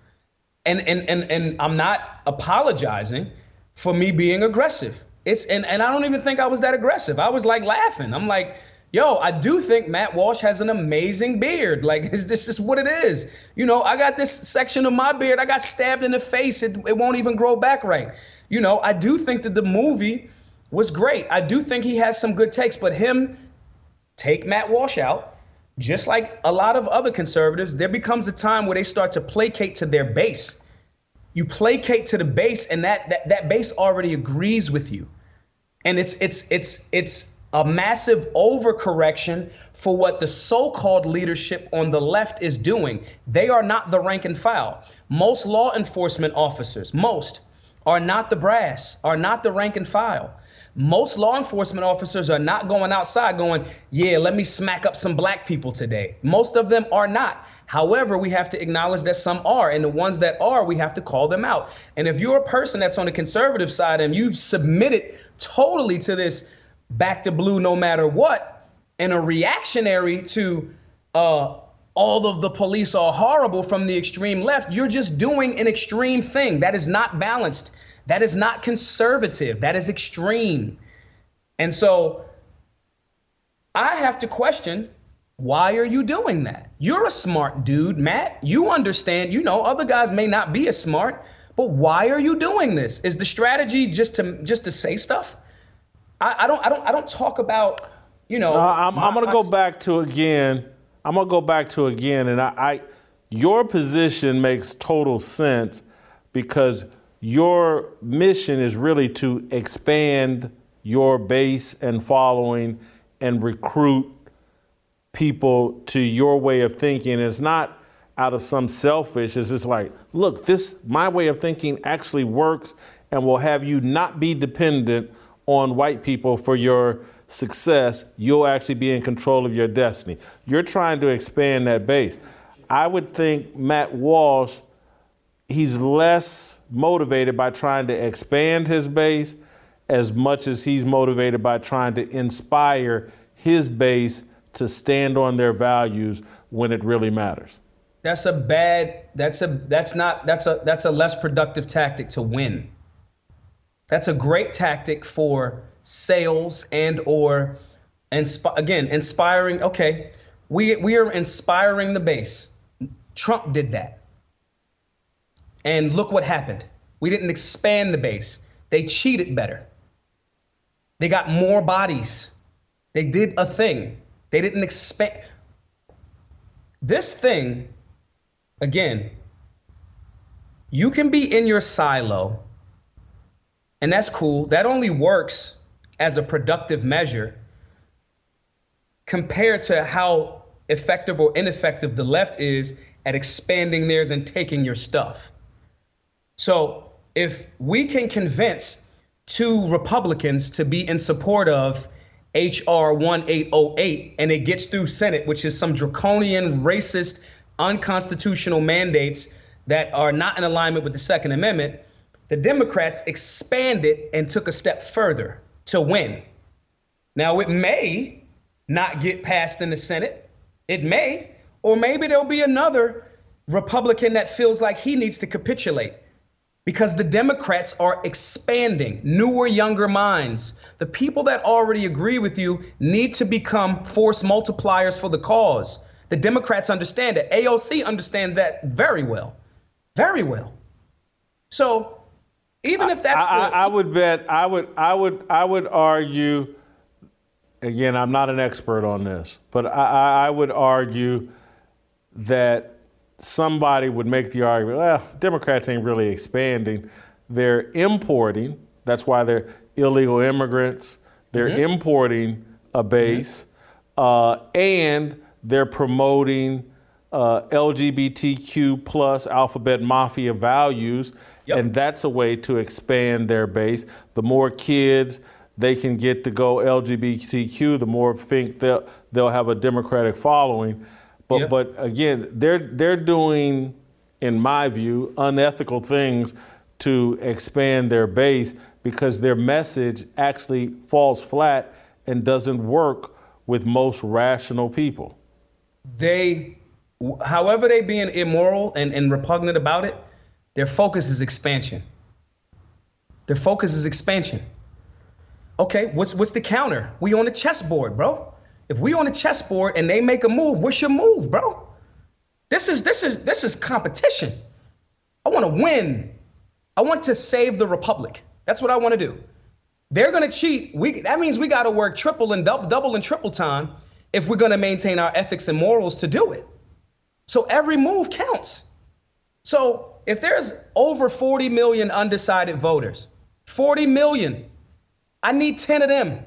And and and and I'm not apologizing for me being aggressive. It's and, and I don't even think I was that aggressive. I was like laughing. I'm like, yo, I do think Matt Walsh has an amazing beard. Like, is this is what it is? You know, I got this section of my beard. I got stabbed in the face. It, it won't even grow back right. You know, I do think that the movie was great. I do think he has some good takes, but him take Matt Walsh out. Just like a lot of other conservatives, there becomes a time where they start to placate to their base. You placate to the base, and that that, that base already agrees with you. And it's it's it's it's a massive overcorrection for what the so-called leadership on the left is doing. They are not the rank and file. Most law enforcement officers, most, are not the brass, are not the rank and file. Most law enforcement officers are not going outside going, yeah, let me smack up some black people today. Most of them are not. However, we have to acknowledge that some are, and the ones that are, we have to call them out. And if you're a person that's on the conservative side and you've submitted totally to this back to blue no matter what, and a reactionary to uh, all of the police are horrible from the extreme left, you're just doing an extreme thing that is not balanced. That is not conservative. That is extreme. And so I have to question, why are you doing that? You're a smart dude, Matt. You understand, you know, other guys may not be as smart, but why are you doing this? Is the strategy just to just to say stuff? I, I don't I don't I don't talk about, you know, no, I'm, my, I'm gonna go st- back to again. I'm gonna go back to again. And I, I your position makes total sense because your mission is really to expand your base and following and recruit people to your way of thinking. It's not out of some selfish, it's just like, look, this, my way of thinking actually works and will have you not be dependent on white people for your success. You'll actually be in control of your destiny. You're trying to expand that base. I would think Matt Walsh, he's less motivated by trying to expand his base as much as he's motivated by trying to inspire his base to stand on their values when it really matters. That's a bad, that's a, that's not, that's a, that's a less productive tactic to win. That's a great tactic for sales and or, insp- again, inspiring. Okay, we we are inspiring the base. Trump did that. And look what happened. We didn't expand the base. They cheated better. They got more bodies. They did a thing. They didn't expand. This thing, again, you can be in your silo, and that's cool. That only works as a productive measure compared to how effective or ineffective the left is at expanding theirs and taking your stuff. So if we can convince two Republicans to be in support of H R eighteen oh eight and it gets through Senate, which is some draconian, racist, unconstitutional mandates that are not in alignment with the Second Amendment, the Democrats expanded and took a step further to win. Now, it may not get passed in the Senate. It may, or maybe there'll be another Republican that feels like he needs to capitulate. Because the Democrats are expanding, newer, younger minds. The people that already agree with you need to become force multipliers for the cause. The Democrats understand that. A O C understands that very well, very well. So even if that's I, the- I, I would bet, I would, I would, I would argue, again, I'm not an expert on this, but I, I would argue that somebody would make the argument, well, Democrats ain't really expanding. They're importing. That's why they're illegal immigrants. They're mm-hmm. importing a base. Mm-hmm. Uh, and they're promoting uh, L G B T Q plus alphabet mafia values. Yep. And that's a way to expand their base. The more kids they can get to go L G B T Q, the more think they'll, they'll have a Democratic following. But yep. but again, they're they're doing, in my view, unethical things to expand their base because their message actually falls flat and doesn't work with most rational people? They, however they being immoral and, and repugnant about it, their focus is expansion. Their focus is expansion. Okay, what's what's the counter? We on the chessboard, bro. If we on the chessboard and they make a move, what's your move, bro? This is this is this is competition. I want to win. I want to save the republic. That's what I want to do. They're gonna cheat. We that means we gotta work triple and double, double and triple time if we're gonna maintain our ethics and morals to do it. So every move counts. So if there's over forty million undecided voters, forty million, I need ten of them.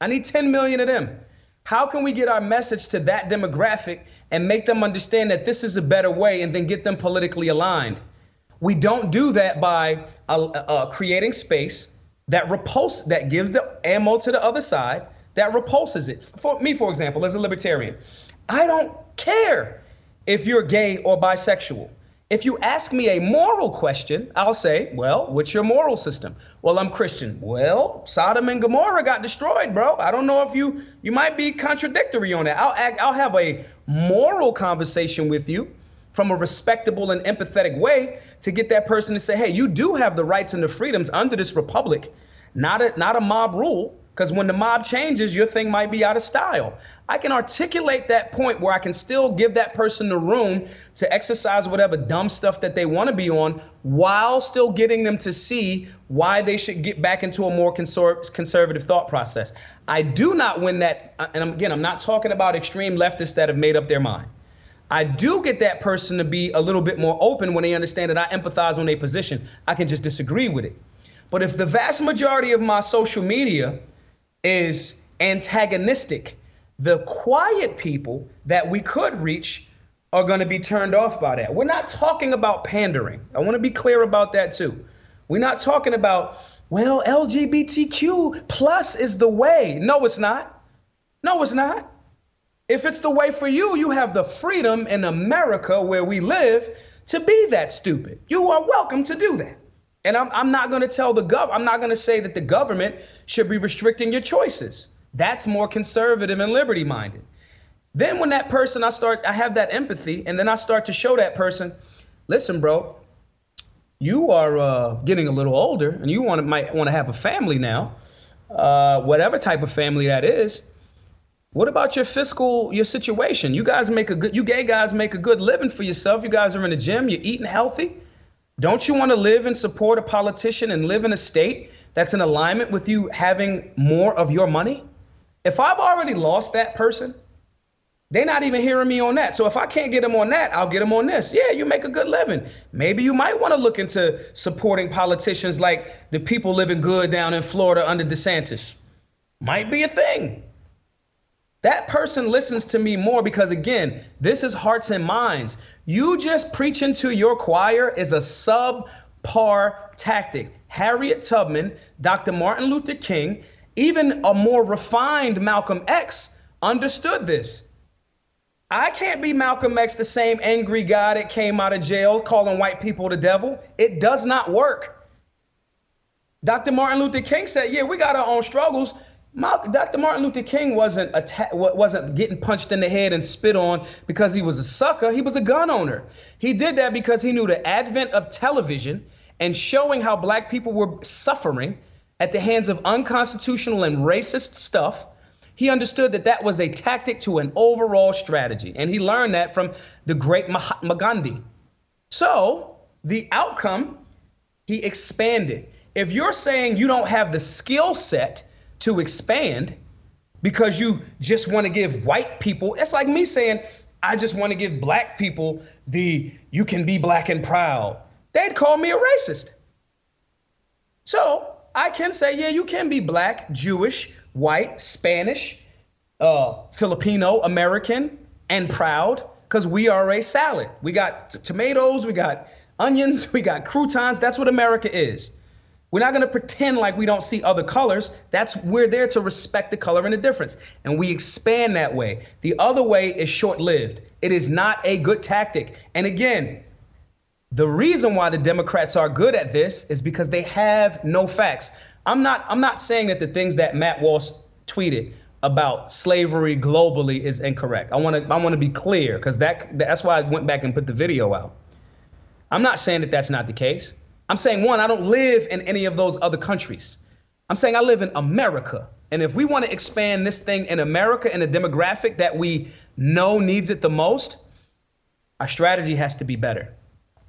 I need ten million of them. How can we get our message to that demographic and make them understand that this is a better way and then get them politically aligned? We don't do that by uh, uh, creating space that repulse, that gives the ammo to the other side, that repulses it. For me, for example, as a libertarian, I don't care if you're gay or bisexual. If you ask me a moral question, I'll say, well, what's your moral system? Well, I'm Christian. Well, Sodom and Gomorrah got destroyed, bro. I don't know if you, you might be contradictory on that. I'll act, I'll have a moral conversation with you from a respectable and empathetic way to get that person to say, hey, you do have the rights and the freedoms under this republic, not a, not a mob rule, because when the mob changes, your thing might be out of style. I can articulate that point where I can still give that person the room to exercise whatever dumb stuff that they want to be on while still getting them to see why they should get back into a more conser- conservative thought process. I do not win that, and again, I'm not talking about extreme leftists that have made up their mind. I do get that person to be a little bit more open when they understand that I empathize on their position. I can just disagree with it. But if the vast majority of my social media is antagonistic, the quiet people that we could reach are going to be turned off by that. We're not talking about pandering. I want to be clear about that too. We're not talking about, well, L G B T Q plus is the way. No, it's not. No, it's not. If it's the way for you, you have the freedom in America where we live to be that stupid. You are welcome to do that. And I'm, I'm not going to tell the gov. I'm not going to say that the government should be restricting your choices. That's more conservative and liberty minded. Then when that person, I start, I have that empathy, and then I start to show that person, listen, bro, you are uh, getting a little older and you want to might want to have a family now, uh, whatever type of family that is. What about your fiscal, your situation? You guys make a good, you gay guys make a good living for yourself. You guys are in the gym, you're eating healthy. Don't you want to live and support a politician and live in a state that's in alignment with you having more of your money? If I've already lost that person, they're not even hearing me on that. So if I can't get them on that, I'll get them on this. Yeah, you make a good living. Maybe you might want to look into supporting politicians like the people living good down in Florida under DeSantis. Might be a thing. That person listens to me more because, again, this is hearts and minds. You just preaching to your choir is a subpar tactic. Harriet Tubman, Doctor Martin Luther King, even a more refined Malcolm X understood this. I can't be Malcolm X, the same angry guy that came out of jail calling white people the devil. It does not work. Doctor Martin Luther King said, yeah, we got our own struggles. Doctor Martin Luther King wasn't atta- wasn't getting punched in the head and spit on because he was a sucker. He was a gun owner. He did that because he knew the advent of television and showing how black people were suffering at the hands of unconstitutional and racist stuff. He understood that that was a tactic to an overall strategy. And he learned that from the great Mahatma Gandhi. So the outcome, he expanded. If you're saying you don't have the skill set to expand because you just want to give white people, it's like me saying, I just want to give black people the, you can be black and proud. They'd call me a racist. So I can say, yeah, you can be black, Jewish, white, Spanish, uh, Filipino, American, and proud, because we are a salad. We got t- tomatoes, we got onions, we got croutons. That's what America is. We're not going to pretend like we don't see other colors. That's, we're there to respect the color and the difference. And we expand that way. The other way is short-lived. It is not a good tactic. And again, the reason why the Democrats are good at this is because they have no facts. I'm not, I'm not saying that the things that Matt Walsh tweeted about slavery globally is incorrect. I want to I want to be clear, because that that's why I went back and put the video out. I'm not saying that that's not the case. I'm saying, one, I don't live in any of those other countries. I'm saying I live in America. And if we want to expand this thing in America, in a demographic that we know needs it the most, our strategy has to be better.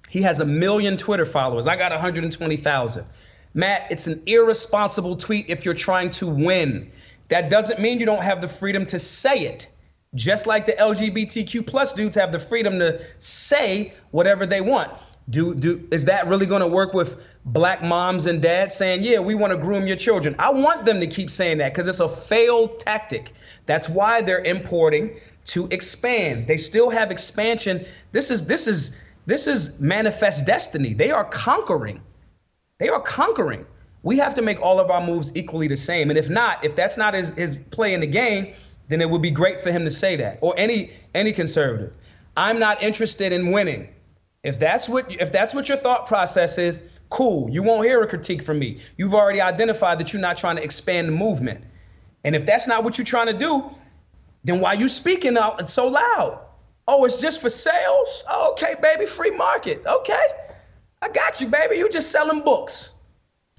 He has a million Twitter followers. I got one hundred twenty thousand. Matt, it's an irresponsible tweet if you're trying to win. That doesn't mean you don't have the freedom to say it. Just like the L G B T Q plus dudes have the freedom to say whatever they want. Do do is that really going to work with black moms and dads saying, yeah, we want to groom your children? I want them to keep saying that, because it's a failed tactic. That's why they're importing to expand. They still have expansion. This is this is this is manifest destiny. They are conquering. They are conquering. We have to make all of our moves equally the same. And if not, if that's not his, his play in the game, then it would be great for him to say that, or any any conservative. I'm not interested in winning. If that's what if that's what your thought process is, cool. You won't hear a critique from me. You've already identified that you're not trying to expand the movement. And if that's not what you're trying to do, then why are you speaking out so loud? Oh, it's just for sales? Oh, okay, baby, free market. Okay, I got you, baby. You just selling books.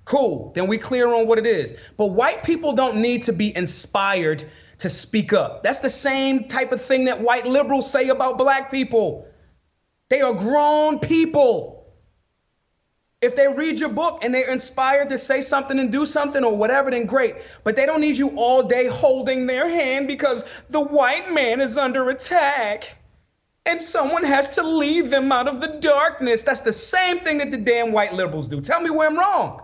Cool. Then we clear on what it is. But white people don't need to be inspired to speak up. That's the same type of thing that white liberals say about black people. They are grown people. If they read your book and they're inspired to say something and do something or whatever, then great. But they don't need you all day holding their hand because the white man is under attack and someone has to lead them out of the darkness. That's the same thing that the damn white liberals do. Tell me where I'm wrong.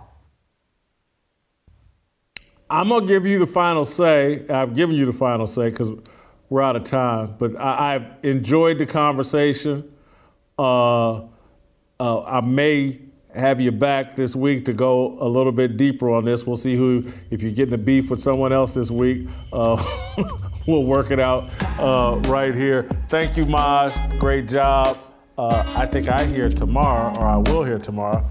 I'm going to give you the final say. I've given you the final say because we're out of time. But I, I've enjoyed the conversation. Uh, uh, I may have you back this week to go a little bit deeper on this. We'll see who, if you're getting a beef with someone else this week, uh, we'll work it out uh, right here. Thank you, Maj. Great job. Uh, I think I hear tomorrow, or I will hear tomorrow.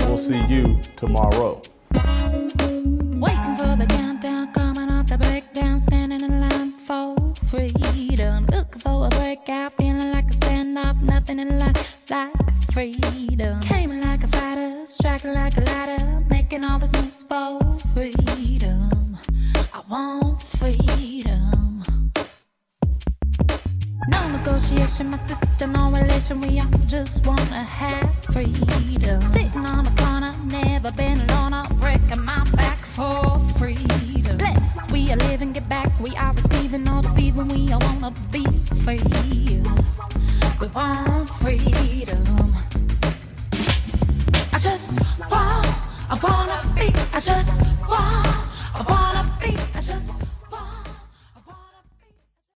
We'll see you tomorrow. Waiting for the countdown, coming off the breakdown, standing in line for freedom. Looking for a breakout, feeling like a standoff, nothing in life like freedom. Came like a fighter, striking like a ladder, making all these moves for freedom. I want freedom. No negotiation, my system, no relation, we all just wanna have freedom. Sitting on the corner, never been alone, I'm breaking my back for freedom. Blessed, we are living, get back, we are receiving, all deceiving, we all wanna be free. We want freedom. I just want, I wanna be, I just